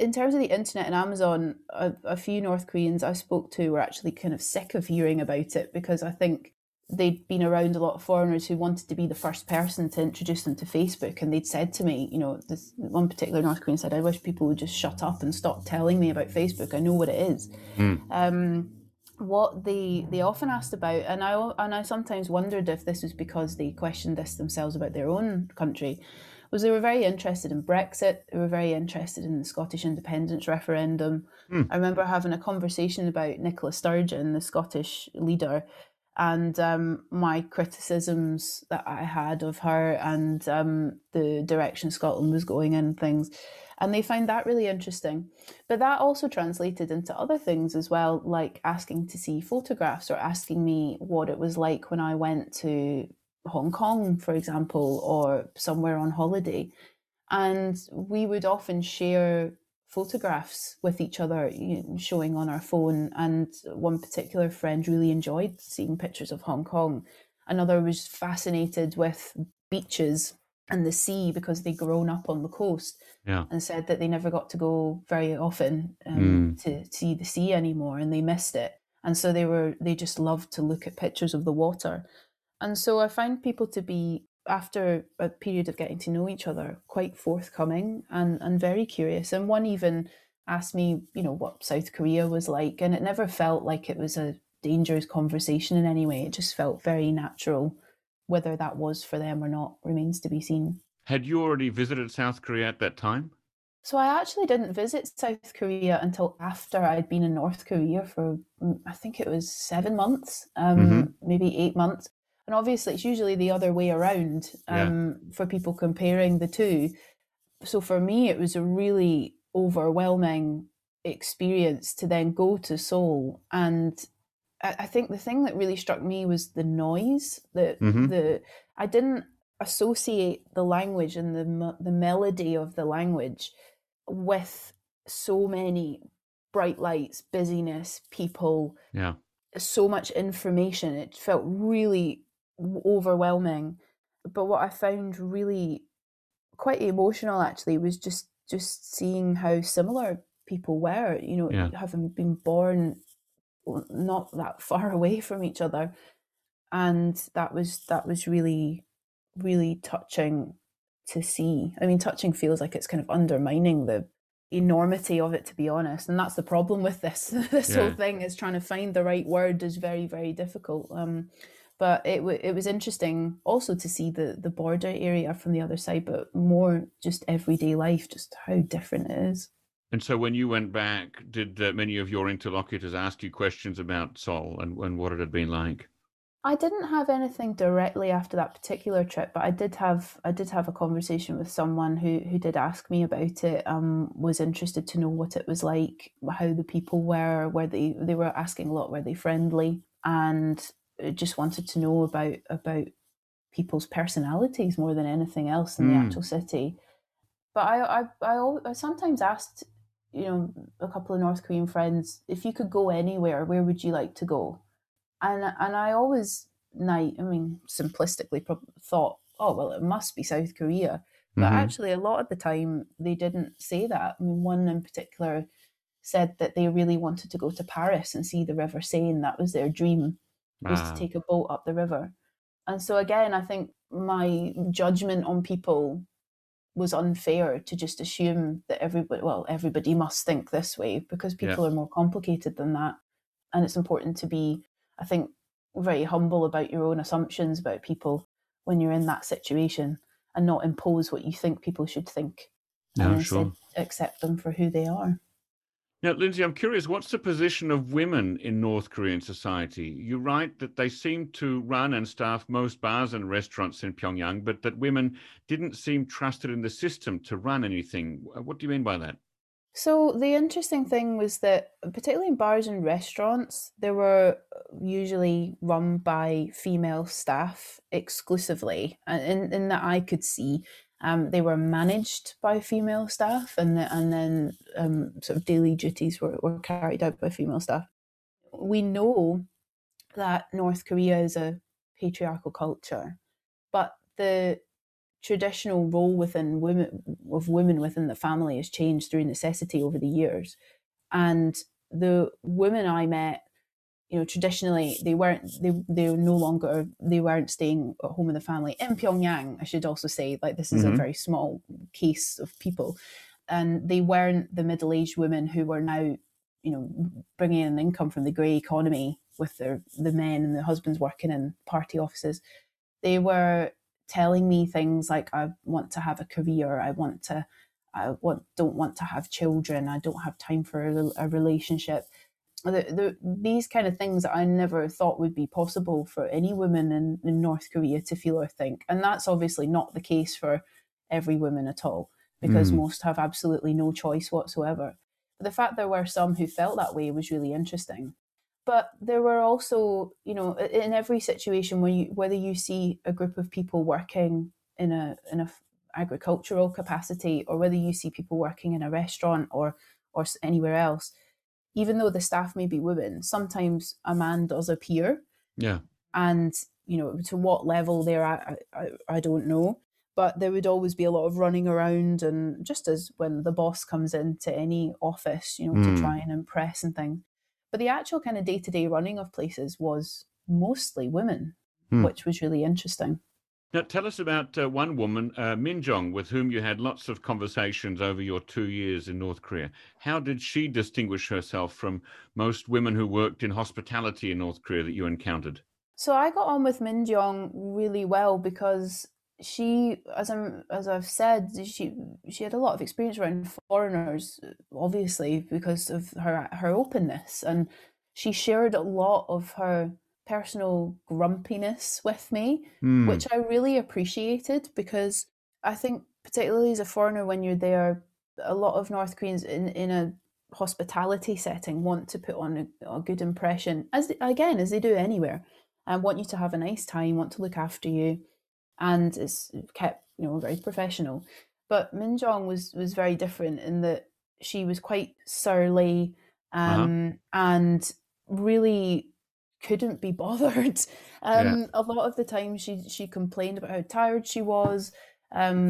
In terms of the internet and Amazon, a few North Koreans I spoke to were actually kind of sick of hearing about it, because I think they'd been around a lot of foreigners who wanted to be the first person to introduce them to Facebook. And they'd said to me, this one particular North Korean said, "I wish people would just shut up and stop telling me about Facebook. I know what it is." What they often asked about, and I sometimes wondered if this was because they questioned this themselves about their own country, was they were very interested in Brexit. They were very interested in the Scottish independence referendum. I remember having a conversation about Nicola Sturgeon, the Scottish leader, and my criticisms that I had of her and the direction Scotland was going in, things. And they found that really interesting. But that also translated into other things as well, like asking to see photographs or asking me what it was like when I went to Hong Kong, for example, or somewhere on holiday. And we would often share photographs with each other, showing on our phone, and one particular friend really enjoyed seeing pictures of Hong Kong. Another was fascinated with beaches and the sea because they'd grown up on the coast, and said that they never got to go very often to see the sea anymore, and they missed it, and so they just loved to look at pictures of the water. And so I find people to be, after a period of getting to know each other, quite forthcoming and very curious. And one even asked me, you know, what South Korea was like, and it never felt like it was a dangerous conversation in any way. It just felt very natural. Whether that was for them or not remains to be seen. Had you already visited South Korea at that time? So I actually didn't visit South Korea until after I'd been in North Korea for, I think it was 7 months, maybe 8 months. And obviously it's usually the other way around for people comparing the two. So for me, it was a really overwhelming experience to then go to Seoul. And I think the thing that really struck me was the noise. I didn't associate the language and the melody of the language with so many bright lights, busyness, people, so much information. It felt really overwhelming. But what I found really quite emotional actually was just seeing how similar people were, you know, having been born not that far away from each other. And that was really, really touching to see. I mean, touching feels like it's kind of undermining the enormity of it, to be honest. And that's the problem with this whole thing, is trying to find the right word is very, very difficult. But it was interesting also to see the border area from the other side, but more just everyday life, just how different it is. And so when you went back, did many of your interlocutors ask you questions about Seoul and what it had been like? I didn't have anything directly after that particular trip, but I did have a conversation with someone who did ask me about it, was interested to know what it was like, how the people were they were asking a lot, were they friendly, and just wanted to know about people's personalities more than anything else in the actual city. But I sometimes asked, you know, a couple of North Korean friends, if you could go anywhere, where would you like to go? And I always, simplistically thought, oh, well, it must be South Korea. But actually, a lot of the time, they didn't say that. I mean, one in particular said that they really wanted to go to Paris and see the River Seine. That was their dream, was to take a boat up the river. And so again, I think my judgment on people was unfair to just assume that everybody must think this way, because people are more complicated than that. And it's important to be, I think, very humble about your own assumptions about people when you're in that situation, and not impose what you think people should think. No, sure. Accept them for who they are. Now, Lindsay, I'm curious, what's the position of women in North Korean society? You write that they seem to run and staff most bars and restaurants in Pyongyang, but that women didn't seem trusted in the system to run anything. What do you mean by that? So the interesting thing was that, particularly in bars and restaurants, they were usually run by female staff exclusively, and in that I could see. They were managed by female staff, and then sort of daily duties were carried out by female staff. We know that North Korea is a patriarchal culture, but the traditional role within women within the family has changed through necessity over the years. And the women I met, you know, traditionally they weren't staying at home in the family in Pyongyang. I should also say, like, this is a very small case of people, and they weren't the middle-aged women who were now, you know, bringing in income from the grey economy with the men and the husbands working in party offices. They were telling me things like, I want to have a career, don't want to have children, I don't have time for a relationship. These kind of things that I never thought would be possible for any woman in North Korea to feel or think. And that's obviously not the case for every woman at all, because most have absolutely no choice whatsoever. But the fact there were some who felt that way was really interesting. But there were also, you know, in every situation, whether you see a group of people working in an agricultural capacity, or whether you see people working in a restaurant or anywhere else, even though the staff may be women, sometimes a man does appear. Yeah. And, you know, to what level they're at, I don't know. But there would always be a lot of running around, and just as when the boss comes into any office, you know, to try and impress and things. But the actual kind of day-to-day running of places was mostly women. which was really interesting. Now, tell us about one woman, Min Jong, with whom you had lots of conversations over your 2 years in North Korea. How did she distinguish herself from most women who worked in hospitality in North Korea that you encountered? So I got on with Min Jong really well because she, as I've said, she had a lot of experience around foreigners, obviously, because of her openness. And she shared a lot of her personal grumpiness with me, which I really appreciated, because I think particularly as a foreigner, when you're there, a lot of North Koreans in a hospitality setting want to put on a good impression, as they do anywhere, and want you to have a nice time, want to look after you, and it's kept, very professional. But Min Jong was very different in that she was quite surly and really couldn't be bothered. A lot of the time she complained about how tired she was.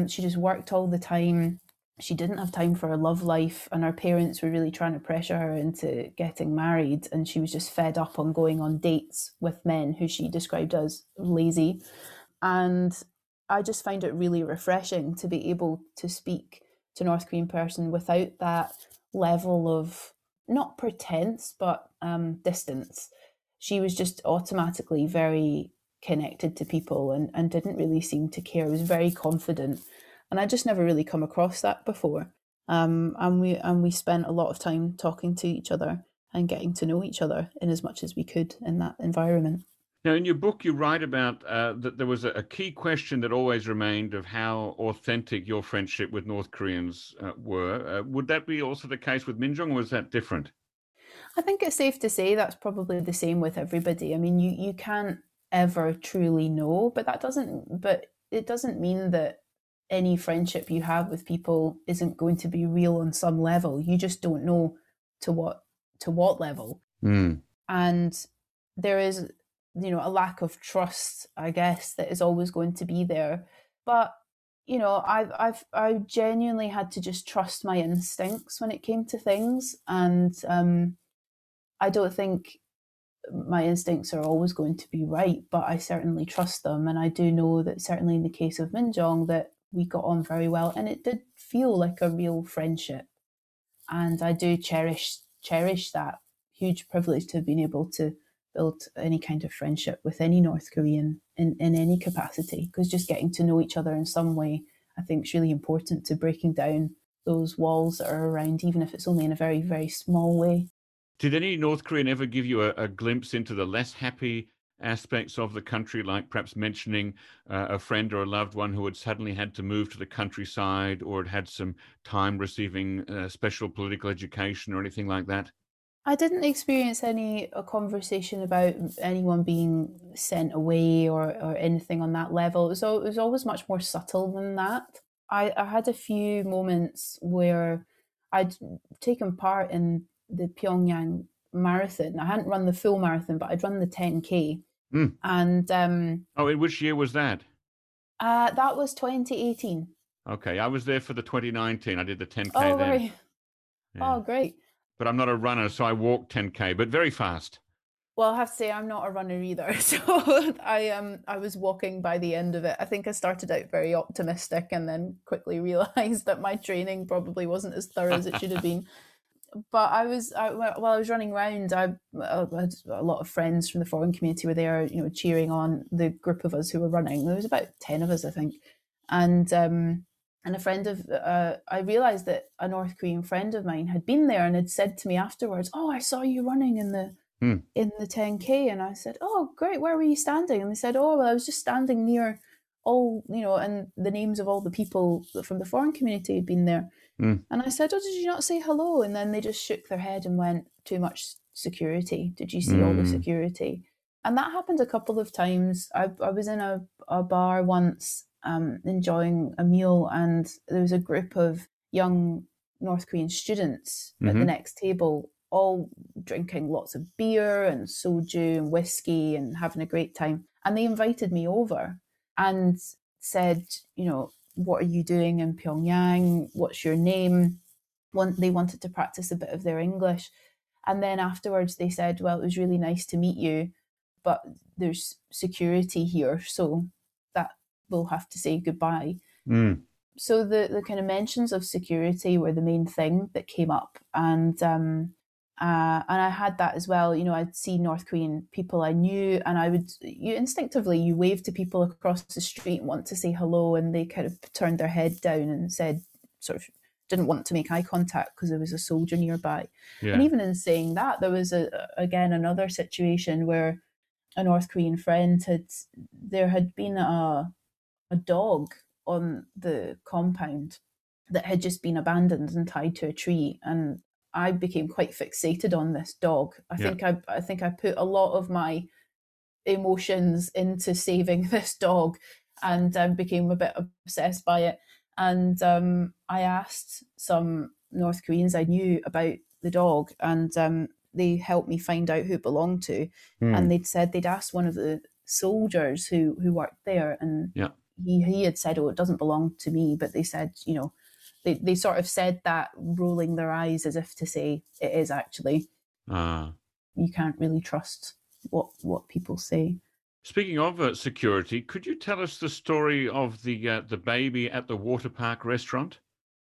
She just worked all the time. She didn't have time for her love life, and her parents were really trying to pressure her into getting married, and she was just fed up on going on dates with men who she described as lazy. And I just find it really refreshing to be able to speak to a North Korean person without that level of, not pretense, but distance. She was just automatically very connected to people and didn't really seem to care, was very confident. And I just never really come across that before. And we spent a lot of time talking to each other and getting to know each other in as much as we could in that environment. Now, in your book, you write about that there was a key question that always remained of how authentic your friendship with North Koreans were. Would that be also the case with Min Jong, or was that different? I think it's safe to say that's probably the same with everybody. I mean, you can't ever truly know, but it doesn't mean that any friendship you have with people isn't going to be real on some level. You just don't know to what level. And there is, a lack of trust, I guess, that is always going to be there. But I genuinely had to just trust my instincts when it came to things, and I don't think my instincts are always going to be right, but I certainly trust them, and I do know that certainly in the case of Min Jong that we got on very well, and it did feel like a real friendship, and I do cherish that huge privilege to have been able to build any kind of friendship with any North Korean in any capacity, because just getting to know each other in some way, I think, is really important to breaking down those walls that are around, even if it's only in a very, very small way. Did any North Korean ever give you a glimpse into the less happy aspects of the country, like perhaps mentioning a friend or a loved one who had suddenly had to move to the countryside, or had had some time receiving special political education or anything like that? I didn't experience a conversation about anyone being sent away or anything on that level. So it was always much more subtle than that. I had a few moments where I'd taken part in the Pyongyang marathon. I hadn't run the full marathon, but I'd run the 10K. And in which year was that? That was 2018. Okay, I was there for the 2019. I did the 10K then. Right. Yeah. Oh, great. But I'm not a runner, so I walked 10K, but very fast. Well, I have to say I'm not a runner either. So I was walking by the end of it. I think I started out very optimistic and then quickly realised that my training probably wasn't as thorough as it should have been. But while I was running around, I had a lot of friends from the foreign community were there, cheering on the group of us who were running. There was about 10 of us, I think. And a friend of, I realised that a North Korean friend of mine had been there and had said to me afterwards, "Oh, I saw you running in the 10K. And I said, "Oh, great. Where were you standing?" And they said, "Oh, well, I was just standing near all, and the names of all the people from the foreign community had been there." And I said, "Oh, did you not say hello?" And then they just shook their head and went, "Too much security. Did you see all the security?" And that happened a couple of times. I was in a bar once, enjoying a meal, and there was a group of young North Korean students at the next table, all drinking lots of beer and soju and whiskey and having a great time. And they invited me over and said, "What are you doing in Pyongyang? What's your name?" They wanted to practice a bit of their English. And then afterwards they said, "Well, it was really nice to meet you, but there's security here, so that we'll have to say goodbye. Mm. So the kind of mentions of security were the main thing that came up, and I had that as well. You know, I'd see North Korean people I knew, and I would, you instinctively, you wave to people across the street and want to say hello, and they kind of turned their head down and said, sort of didn't want to make eye contact because there was a soldier nearby. Yeah. And even in saying that, there was again another situation where a North Korean friend there had been a dog on the compound that had just been abandoned and tied to a tree, and I became quite fixated on this dog. I think I put a lot of my emotions into saving this dog, and became a bit obsessed by it. And I asked some North Koreans I knew about the dog, and they helped me find out who it belonged to. Mm. And they'd said they'd asked one of the soldiers who worked there, and yeah. he had said, "Oh, it doesn't belong to me," but they said, you know. They sort of said that rolling their eyes as if to say it is actually. You can't really trust what people say. Speaking of security, could you tell us the story of the baby at the water park restaurant?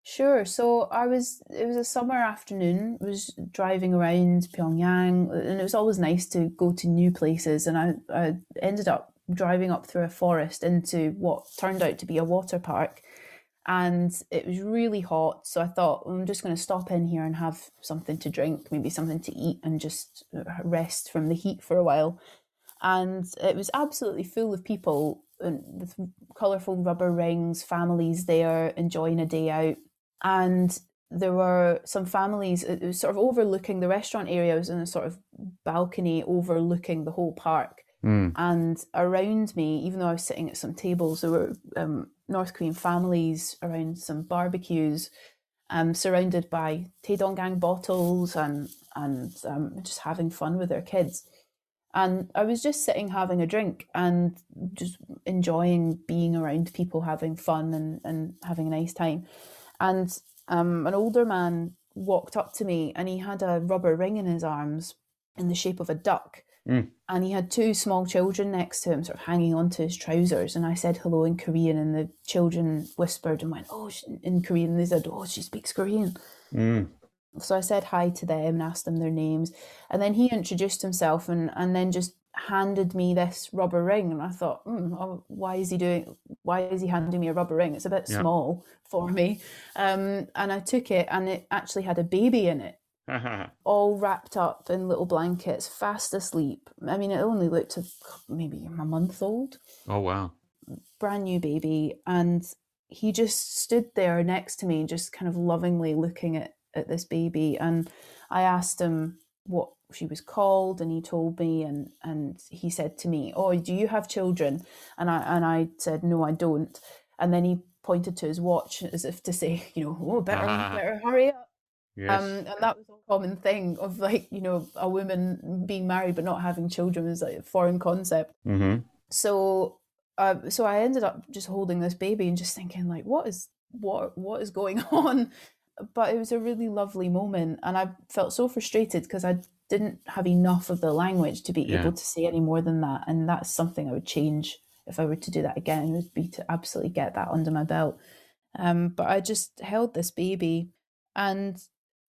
Sure. So it was a summer afternoon. I was driving around Pyongyang, and it was always nice to go to new places. And I ended up driving up through a forest into what turned out to be a water park. And it was really hot, so I thought, I'm just going to stop in here and have something to drink, maybe something to eat, and just rest from the heat for a while. And it was absolutely full of people with colourful rubber rings, families there enjoying a day out. And there were some families, it was sort of overlooking the restaurant area, it was in a sort of balcony overlooking the whole park. Mm. And around me, even though I was sitting at some tables, there were North Korean families around some barbecues, surrounded by Taedonggang bottles and just having fun with their kids. And I was just sitting having a drink and just enjoying being around people, having fun and having a nice time. And an older man walked up to me, and he had a rubber ring in his arms in the shape of a duck. Mm. And he had two small children next to him, sort of hanging onto his trousers. And I said hello in Korean, and the children whispered and went, "Oh," in Korean. They said, "Oh, she speaks Korean." Mm. So I said hi to them and asked them their names. And then he introduced himself and then just handed me this rubber ring. And I thought, why is he handing me a rubber ring? It's a bit small for me. And I took it, and it actually had a baby in it. All wrapped up in little blankets, fast asleep. I mean, it only looked maybe a month old. Oh, wow. Brand new baby. And he just stood there next to me, just kind of lovingly looking at this baby. And I asked him what she was called, and he told me, and he said to me, "Oh, do you have children?" And I said, "No, I don't." And then he pointed to his watch as if to say, you know, "Oh, better hurry up." Yes. And that was a common thing of, like, you know, a woman being married but not having children was like a foreign concept. Mm-hmm. So I ended up just holding this baby and just thinking, like, what is going on? But it was a really lovely moment, and I felt so frustrated because I didn't have enough of the language to be able to say any more than that. And that's something I would change if I were to do that again, would be to absolutely get that under my belt. But I just held this baby, and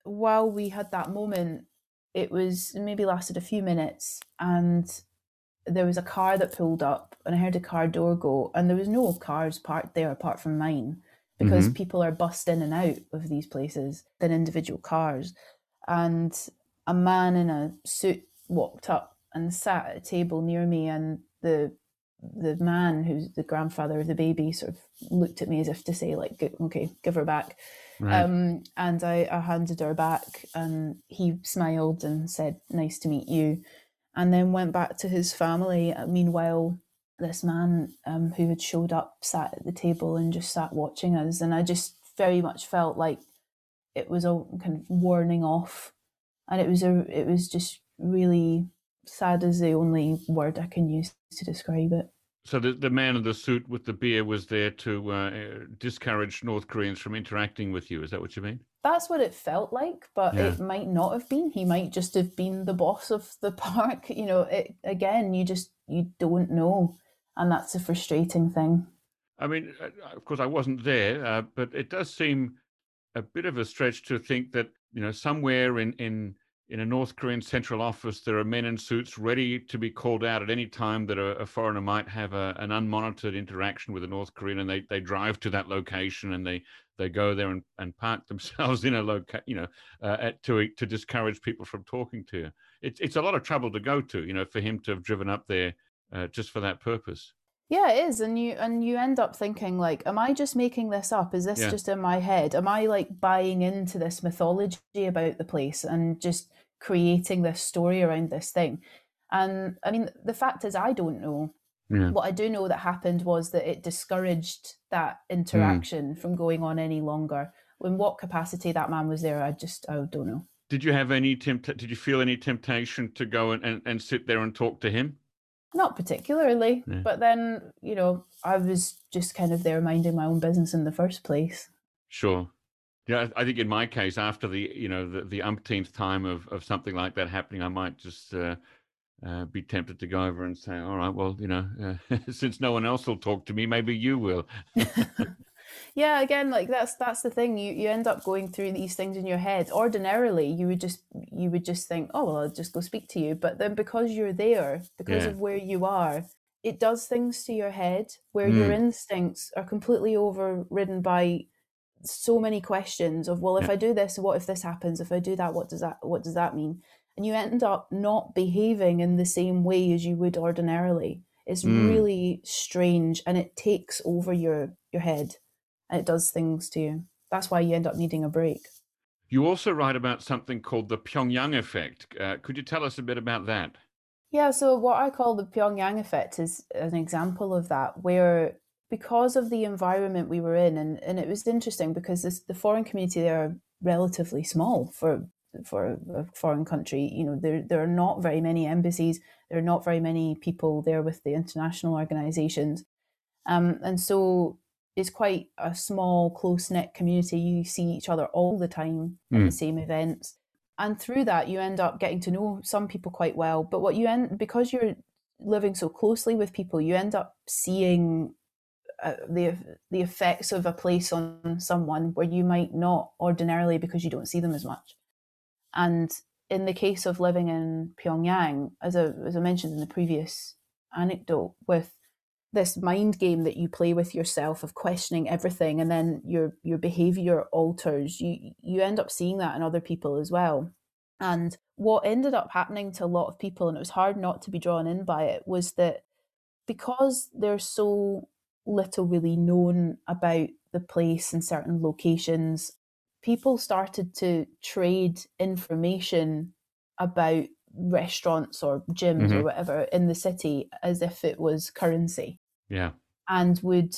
while we had that moment, it was maybe lasted a few minutes, and there was a car that pulled up, and I heard a car door go, and there was no cars parked there apart from mine, because people are bussed in and out of these places in individual cars. And a man in a suit walked up and sat at a table near me, and the man, who's the grandfather of the baby, sort of looked at me as if to say, like, "Okay, give her back." Right. And I handed her back, and he smiled and said, "Nice to meet you," and then went back to his family. Meanwhile, this man who had showed up sat at the table and just sat watching us, and I just very much felt like it was all kind of warning off, and it was just really sad is the only word I can use to describe it. So the man in the suit with the beer was there to discourage North Koreans from interacting with you. Is that what you mean? That's what it felt like, but it might not have been. He might just have been the boss of the park. You know, it, again, you don't know. And that's a frustrating thing. I mean, of course, I wasn't there, but it does seem a bit of a stretch to think that, you know, somewhere in a North Korean central office, there are men in suits ready to be called out at any time that a foreigner might have an unmonitored interaction with a North Korean, and they drive to that location and they go there and park themselves in a to discourage people from talking to you. It's a lot of trouble to go to, you know, for him to have driven up there just for that purpose. Yeah, it is. And you end up thinking, like, am I just making this up? Is this just in my head? Am I, like, buying into this mythology about the place and just creating this story around this thing? And, I mean, the fact is I don't know. Yeah. What I do know that happened was that it discouraged that interaction from going on any longer. In what capacity that man was there, I don't know. Did you feel any temptation to go and sit there and talk to him? Not particularly, but then, you know, I was just kind of there minding my own business in the first place. Sure. Yeah, I think in my case, after the umpteenth time of something like that happening, I might just be tempted to go over and say, all right, well, you know, since no one else will talk to me, maybe you will. Yeah, again, like that's the thing. You end up going through these things in your head. Ordinarily, you would just think, oh, well, I'll just go speak to you. But then because you're there, because of where you are, it does things to your head where your instincts are completely overridden by so many questions of, well, if I do this, what if this happens? If I do that, what does that mean? And you end up not behaving in the same way as you would ordinarily. It's really strange, and it takes over your head. It does things to you. That's why you end up needing a break. You also write about something called the Pyongyang effect. Could you tell us a bit about that? Yeah, so what I call the Pyongyang effect is an example of that, where because of the environment we were in, and it was interesting because the foreign community there are relatively small for a foreign country. You know, there are not very many embassies. There are not very many people there with the international organizations. And so it's quite a small, close-knit community. You see each other all the time at the same events. And through that, you end up getting to know some people quite well. But because you're living so closely with people, you end up seeing the effects of a place on someone where you might not ordinarily, because you don't see them as much. And in the case of living in Pyongyang, as I mentioned in the previous anecdote, with this mind game that you play with yourself of questioning everything, and then your behavior alters. You end up seeing that in other people as well. And what ended up happening to a lot of people, and it was hard not to be drawn in by it, was that because there's so little really known about the place and certain locations, people started to trade information about restaurants or gyms or whatever in the city as if it was currency. Yeah. And would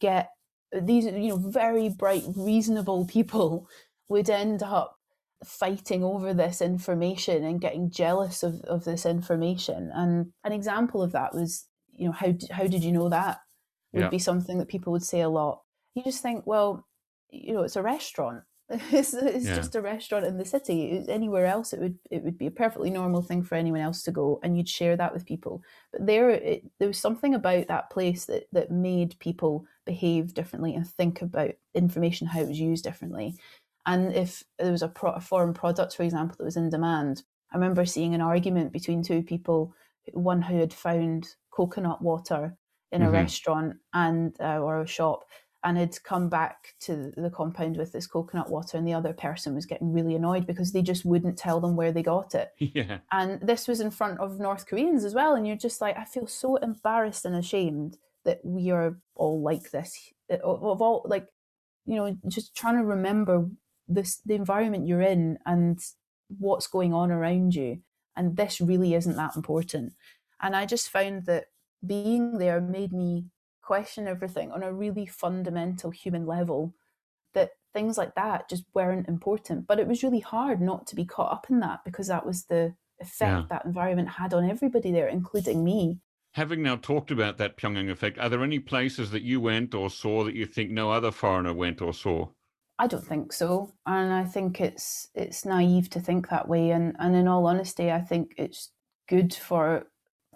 get these, you know, very bright, reasonable people would end up fighting over this information and getting jealous of this information. And an example of that was, you know, how did you know that would be something that people would say a lot. You just think, well, you know, it's a restaurant. It's just a restaurant in the city. Anywhere else, it would be a perfectly normal thing for anyone else to go, and you'd share that with people. But there was something about that place that made people behave differently and think about information, how it was used differently. And if there was a foreign product, for example, that was in demand, I remember seeing an argument between two people, one who had found coconut water in a restaurant and or a shop, and had come back to the compound with this coconut water, and the other person was getting really annoyed because they just wouldn't tell them where they got it. Yeah. And this was in front of North Koreans as well, and you're just like, I feel so embarrassed and ashamed that we are all like this. Of all, like, you know, just trying to remember the environment you're in and what's going on around you, and this really isn't that important. And I just found that being there made me question everything on a really fundamental human level, that things like that just weren't important. But it was really hard not to be caught up in that, because that was the effect that environment had on everybody there, including me. having now talked about that Pyongyang effect, are there any places that you went or saw that you think no other foreigner went or saw? I don't think so. And I think it's naive to think that way. And in all honesty, I think it's good for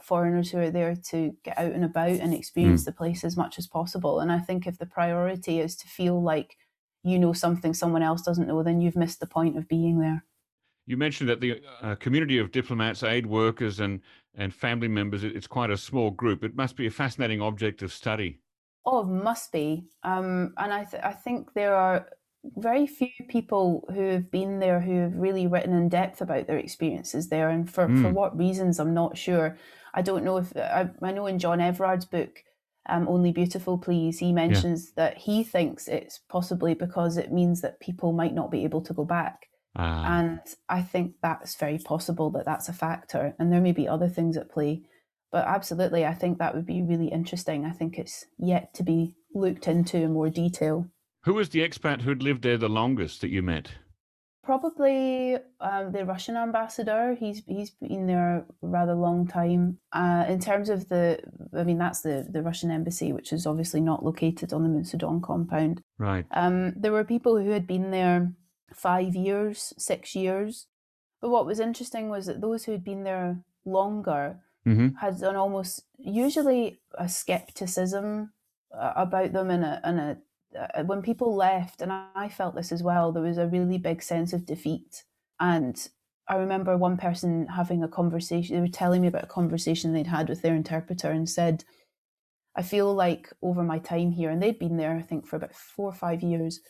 foreigners who are there to get out and about and experience the place as much as possible. And I think if the priority is to feel like you know something someone else doesn't know, then you've missed the point of being there. You mentioned that the community of diplomats, aid workers and family members, it's quite a small group. It must be a fascinating object of study. Oh, must be. And I think there are very few people who have been there who have really written in depth about their experiences there, and for what reasons I'm not sure. I don't know if I know in John Everard's book Only Beautiful Please, he mentions that he thinks it's possibly because it means that people might not be able to go back, and I think that's very possible that that's a factor, and there may be other things at play, but absolutely I think that would be really interesting. I think it's yet to be looked into in more detail. Who was the expat who'd lived there the longest that you met? Probably the Russian ambassador. He's been there a rather long time. In terms of that's the Russian embassy, which is obviously not located on the Munsu compound. Right. There were people who had been there 5 years, 6 years. But what was interesting was that those who had been there longer had an almost, usually a skepticism about them and a when people left, and I felt this as well, there was a really big sense of defeat. And I remember one person having a conversation, they were telling me about a conversation they'd had with their interpreter and said, I feel like over my time here, and they'd been there, I think, for about 4 or 5 years,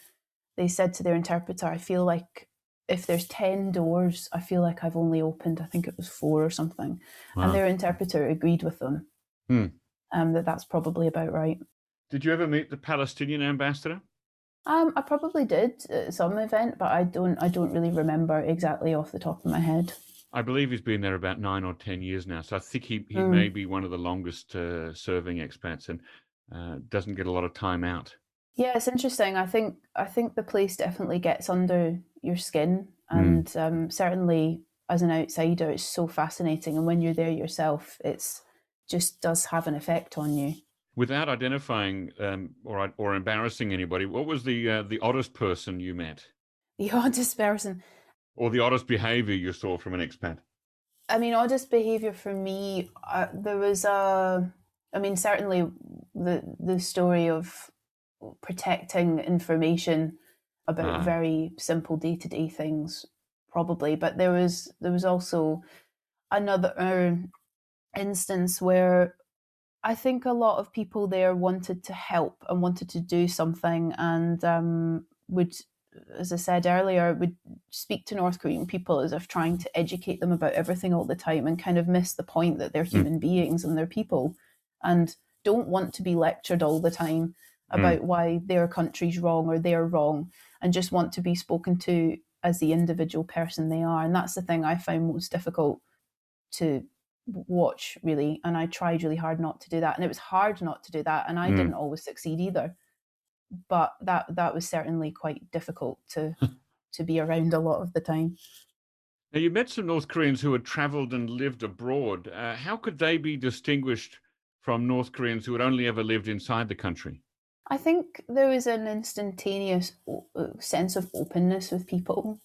they said to their interpreter, I feel like if there's 10 doors, I feel like I've only opened, I think it was 4 or something. Wow. And their interpreter agreed with them that's probably about right. Did you ever meet the Palestinian ambassador? I probably did at some event, but I don't really remember exactly off the top of my head. I believe he's been there about 9 or 10 years now, so I think he may be one of the longest serving expats and doesn't get a lot of time out. Yeah, it's interesting. I think the place definitely gets under your skin, and certainly as an outsider, it's so fascinating. And when you're there yourself, it's just does have an effect on you. Without identifying or embarrassing anybody, what was the oddest person you met? The oddest person? Or the oddest behaviour you saw from an expat? I mean, oddest behaviour for me, there was certainly the story of protecting information about very simple day-to-day things, probably. But there was also another instance where I think a lot of people there wanted to help and wanted to do something, and would, as I said earlier, would speak to North Korean people as if trying to educate them about everything all the time, and kind of miss the point that they're human beings and they're people and don't want to be lectured all the time about why their country's wrong or they're wrong, and just want to be spoken to as the individual person they are. And that's the thing I found most difficult to watch, really, and I tried really hard not to do that, and it was hard not to do that, and I didn't always succeed either, but that was certainly quite difficult to be around a lot of the time. Now, you met some North Koreans who had traveled and lived abroad. How could they be distinguished from North Koreans who had only ever lived inside the country? I think there was an instantaneous sense of openness with people.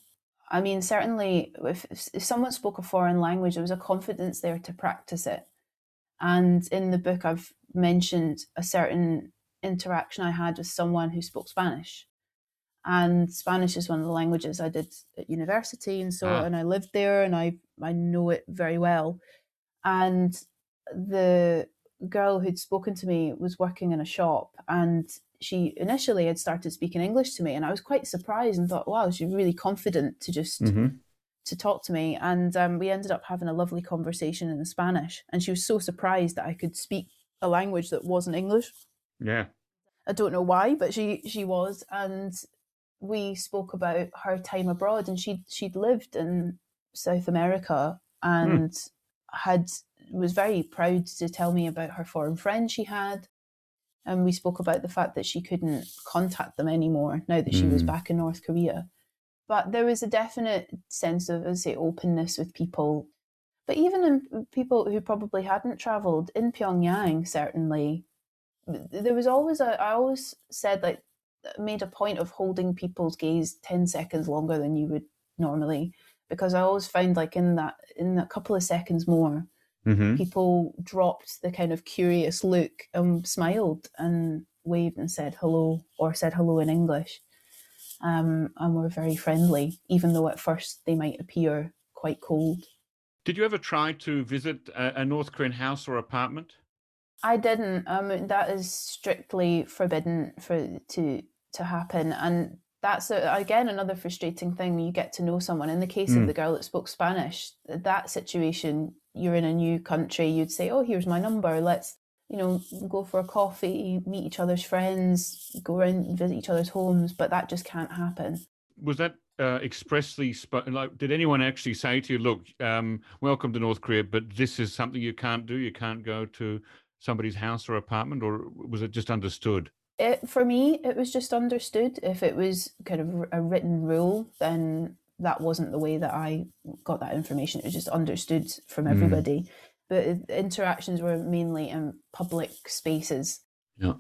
I mean, certainly if someone spoke a foreign language, there was a confidence there to practice it. And in the book, I've mentioned a certain interaction I had with someone who spoke Spanish. And Spanish is one of the languages I did at university, and so and I lived there, and I know it very well. And the girl who'd spoken to me was working in a shop, and she initially had started speaking English to me, and I was quite surprised and thought, wow, she's really confident to just to talk to me. And we ended up having a lovely conversation in Spanish, and she was so surprised that I could speak a language that wasn't English. Yeah. I don't know why, but she was. And we spoke about her time abroad, and she'd lived in South America and was very proud to tell me about her foreign friend she had. And we spoke about the fact that she couldn't contact them anymore now that she was back in North Korea. But there was a definite sense of, as I say, openness with people. But even in people who probably hadn't travelled, in Pyongyang, certainly, there was always a, I always said, like, made a point of holding people's gaze 10 seconds longer than you would normally, because I always found, like, in that couple of seconds more, mm-hmm. people dropped the kind of curious look and smiled and waved and said hello, or said hello in English, and were very friendly, even though at first they might appear quite cold. Did you ever try to visit a North Korean house or apartment? I didn't. That is strictly forbidden to happen, and that's again another frustrating thing when you get to know someone. In the case of the girl that spoke Spanish, that situation, you're in a new country, you'd say, "Oh, here's my number. Let's, you know, go for a coffee, meet each other's friends, go around and visit each other's homes." But that just can't happen. Was that expressly like? Did anyone actually say to you, "Look, welcome to North Korea, but this is something you can't do. You can't go to somebody's house or apartment"? Or was it just understood? For me, it was just understood. If it was kind of a written rule, then that wasn't the way that I got that information. It was just understood from everybody. But interactions were mainly in public spaces. Yeah.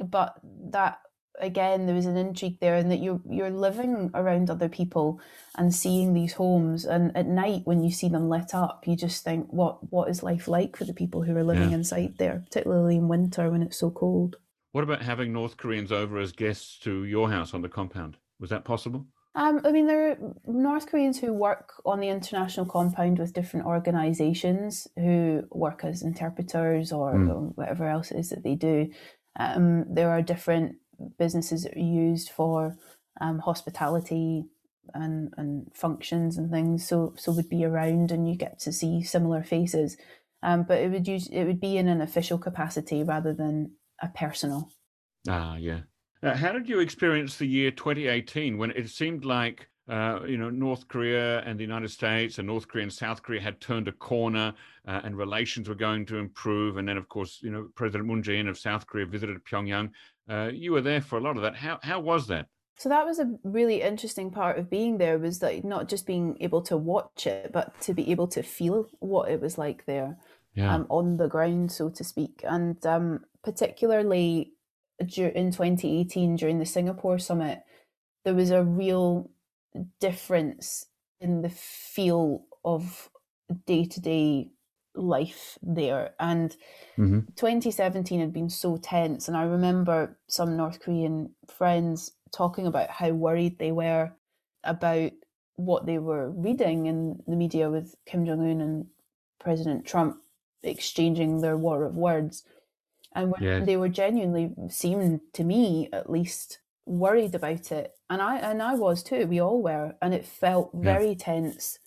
But that, again, there was an intrigue there in that you're living around other people and seeing these homes, and at night when you see them lit up, you just think, what is life like for the people who are living inside there, particularly in winter when it's so cold? What about having North Koreans over as guests to your house on the compound? Was that possible? I mean, there are North Koreans who work on the international compound with different organisations who work as interpreters or whatever else it is that they do. There are different businesses that are used for hospitality and functions and things, so would be around, and you get to see similar faces, but it would be in an official capacity rather than a personal. How did you experience the year 2018, when it seemed like North Korea and the United States, and North Korea and South Korea, had turned a corner, and relations were going to improve? And then, of course, President Moon Jae-in of South Korea visited Pyongyang. You were there for a lot of that. How was that? So that was a really interesting part of being there, was like not just being able to watch it, but to be able to feel what it was like there, on the ground, so to speak. And particularly in 2018, during the Singapore summit, there was a real difference in the feel of day-to-day life there, and 2017 had been so tense, and I remember some North Korean friends talking about how worried they were about what they were reading in the media, with Kim Jong-un and President Trump exchanging their war of words, and they were genuinely, seemed to me at least, worried about it, and I was too. We all were, and it felt very tense.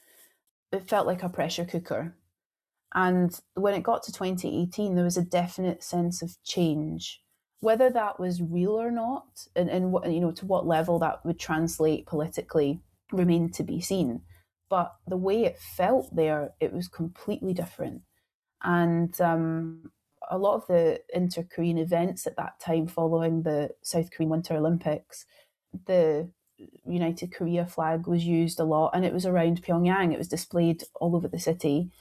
It felt like a pressure cooker. And when it got to 2018, there was a definite sense of change, whether that was real or not, and what, to what level that would translate politically remained to be seen. But the way it felt there, it was completely different. And a lot of the inter-Korean events at that time, following the South Korean Winter Olympics, the United Korea flag was used a lot, and it was around Pyongyang. It was displayed all over the city.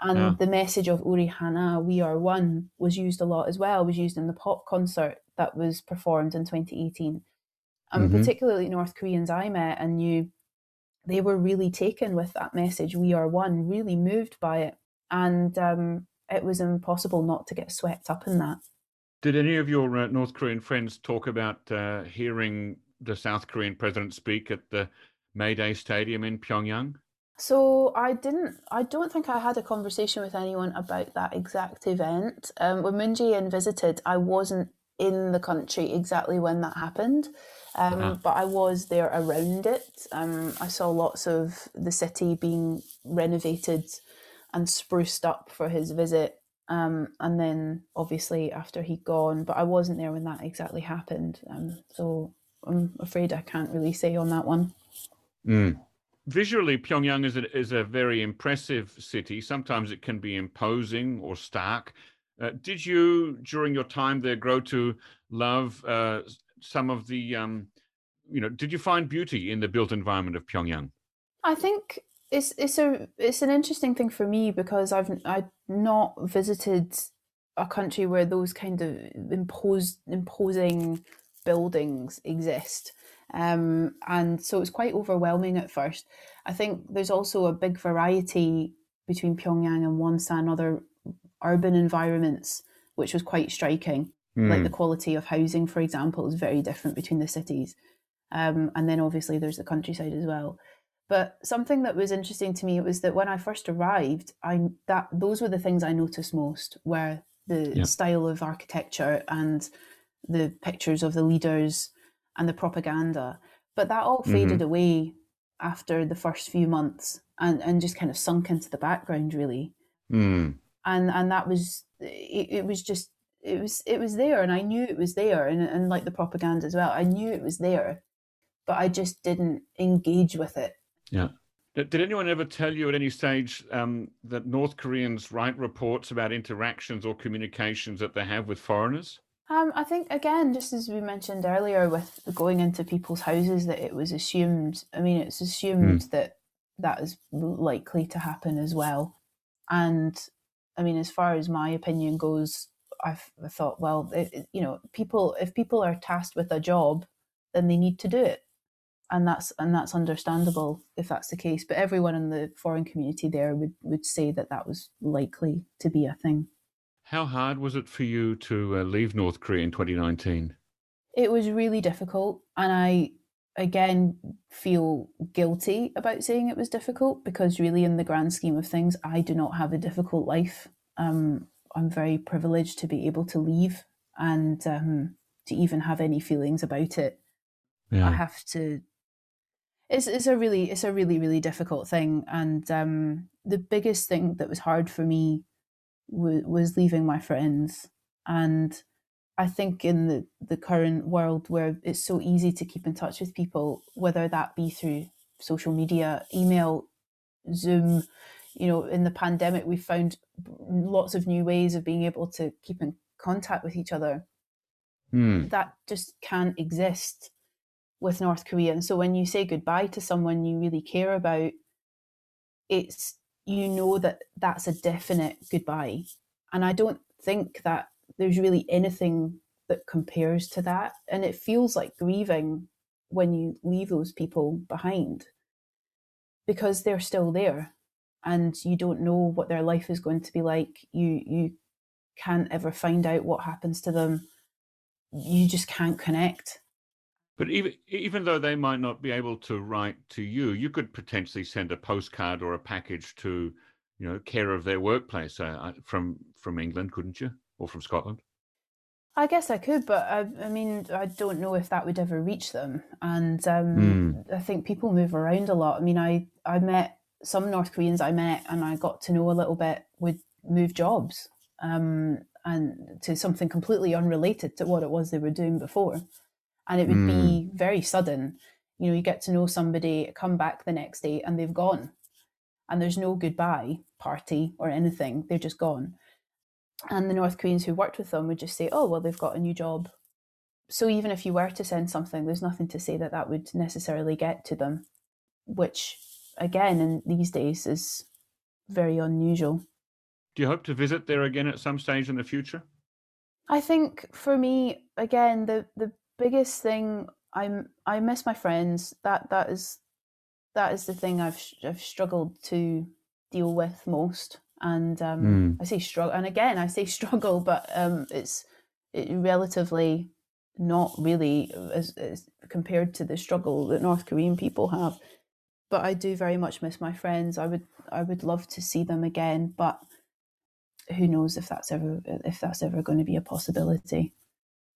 And the message of Uri Hana, we are one, was used a lot as well, was used in the pop concert that was performed in 2018. And particularly North Koreans I met and knew, they were really taken with that message, we are one, really moved by it. And it was impossible not to get swept up in that. Did any of your North Korean friends talk about hearing the South Korean president speak at the May Day Stadium in Pyongyang? So I don't think I had a conversation with anyone about that exact event. When Moon Jae-in visited, I wasn't in the country exactly when that happened, but I was there around it. I saw lots of the city being renovated and spruced up for his visit. And then obviously after he'd gone, but I wasn't there when that exactly happened. So I'm afraid I can't really say on that one. Visually, Pyongyang is a very impressive city. Sometimes it can be imposing or stark. Did you, during your time there, grow to love some of the, did you find beauty in the built environment of Pyongyang? I think it's an interesting thing for me because I've not visited a country where those kind of imposing buildings exist, and so it's quite overwhelming at first. I think there's also a big variety between Pyongyang and Wonsan, other urban environments, which was quite striking. Mm. Like the quality of housing, for example, is very different between the cities. And then obviously there's the countryside as well. But something that was interesting to me was that when I first arrived, those were the things I noticed most, were the style of architecture and the pictures of the leaders and the propaganda. But that all faded away after the first few months and just kind of sunk into the background, really. Mm. And that was, it was there, and I knew it was there, and like the propaganda as well, I knew it was there, but I just didn't engage with it. Yeah. Did anyone ever tell you at any stage that North Koreans write reports about interactions or communications that they have with foreigners? I think, again, just as we mentioned earlier with going into people's houses, that it was assumed, that is likely to happen as well. And I mean, as far as my opinion goes, I thought, well, if people are tasked with a job, then they need to do it. And that's understandable if that's the case. But everyone in the foreign community there would say that was likely to be a thing. How hard was it for you to leave North Korea in 2019? It was really difficult. And I, again, feel guilty about saying it was difficult because really in the grand scheme of things, I do not have a difficult life. I'm very privileged to be able to leave and to even have any feelings about it. Yeah. I have to. It's a really difficult thing, and the biggest thing that was hard for me was leaving my friends. And I think in the current world where it's so easy to keep in touch with people, whether that be through social media, email, Zoom. You know, in the pandemic, we found lots of new ways of being able to keep in contact with each other. Mm. That just can't exist with North Korea. And so when you say goodbye to someone you really care about, it's, you know, that's a definite goodbye. And I don't think that there's really anything that compares to that. And it feels like grieving when you leave those people behind because they're still there. And you don't know what their life is going to be like. You can't ever find out what happens to them. You just can't connect. But even though they might not be able to write to you, you could potentially send a postcard or a package to, you know, care of their workplace from England, couldn't you? Or from Scotland? I guess I could, but I mean, I don't know if that would ever reach them. And I think people move around a lot. I mean, I met some North Koreans I met and I got to know a little bit would move jobs and to something completely unrelated to what it was they were doing before. And it would be very sudden. You know, you get to know somebody, come back the next day and they've gone. And there's no goodbye party or anything. They're just gone. And the North Koreans who worked with them would just say, oh, well, they've got a new job. So even if you were to send something, there's nothing to say that would necessarily get to them, which again, in these days, is very unusual. Do you hope to visit there again at some stage in the future? I think for me, again, the biggest thing, I miss my friends. That is the thing I've struggled to deal with most. And I say struggle, and again, I say struggle, but it's relatively not really as compared to the struggle that North Korean people have. But I do very much miss my friends. I would love to see them again, but who knows if that's ever going to be a possibility.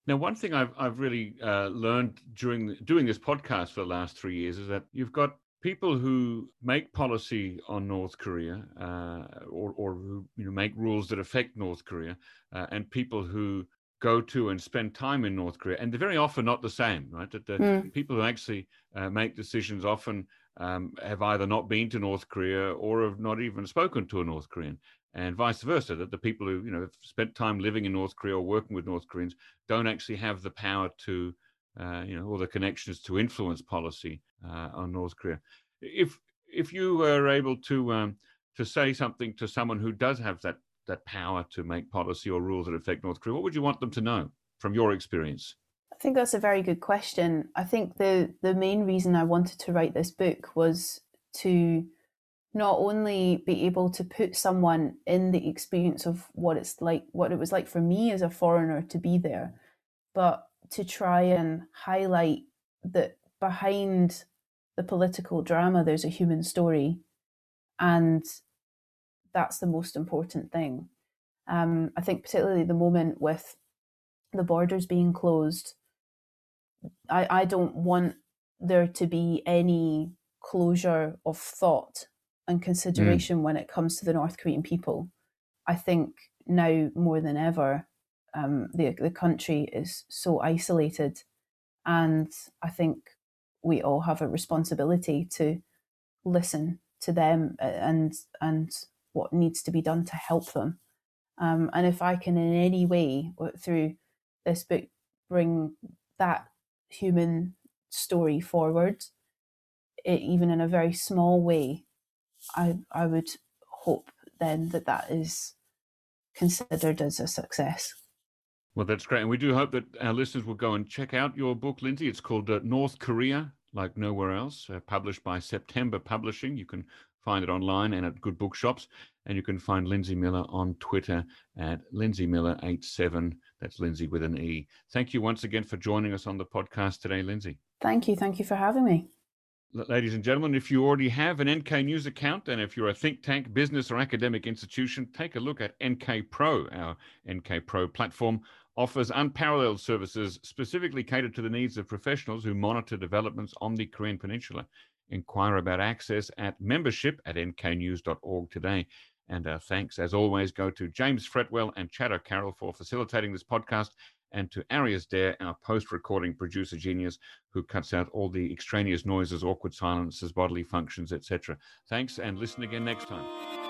Now, one thing I've really learned during doing this podcast for the last 3 years is that you've got people who make policy on North Korea, or who, you know, make rules that affect North Korea, and people who go to and spend time in North Korea, and they're very often not the same, right? That the people who actually make decisions often have either not been to North Korea or have not even spoken to a North Korean, and vice versa, that the people who, you know, have spent time living in North Korea or working with North Koreans don't actually have the power to, or the connections to influence policy on North Korea. If if you were able to say something to someone who does have that power to make policy or rules that affect North Korea, what would you want them to know from your experience? I think that's a very good question. I think the main reason I wanted to write this book was to not only be able to put someone in the experience of what it was like for me as a foreigner to be there, but to try and highlight that behind the political drama, there's a human story. And that's the most important thing. I think particularly the moment with the borders being closed, I don't want there to be any closure of thought and consideration when it comes to the North Korean people. I think now more than ever, the country is so isolated, and I think we all have a responsibility to listen to them and what needs to be done to help them. And if I can in any way through this book bring that human story forward, even in a very small way, I would hope then that is considered as a success. Well, that's great. And we do hope that our listeners will go and check out your book, Lindsay. It's called North Korea Like Nowhere Else, published by September Publishing. You can find it online and at good bookshops. And you can find Lindsay Miller on Twitter at LindsayMiller87. That's Lindsay with an E. Thank you once again for joining us on the podcast today, Lindsay. Thank you. Thank you for having me. Ladies and gentlemen, if you already have an NK News account, and if you're a think tank, business or academic institution, take a look at NK Pro. Our NK Pro platform offers unparalleled services specifically catered to the needs of professionals who monitor developments on the Korean Peninsula. Inquire about access at membership at nknews.org today. And our thanks, as always, go to James Fretwell and Chad O'Carroll for facilitating this podcast, and to Arias Dare, our post-recording producer genius, who cuts out all the extraneous noises, awkward silences, bodily functions, etc. Thanks, and listen again next time.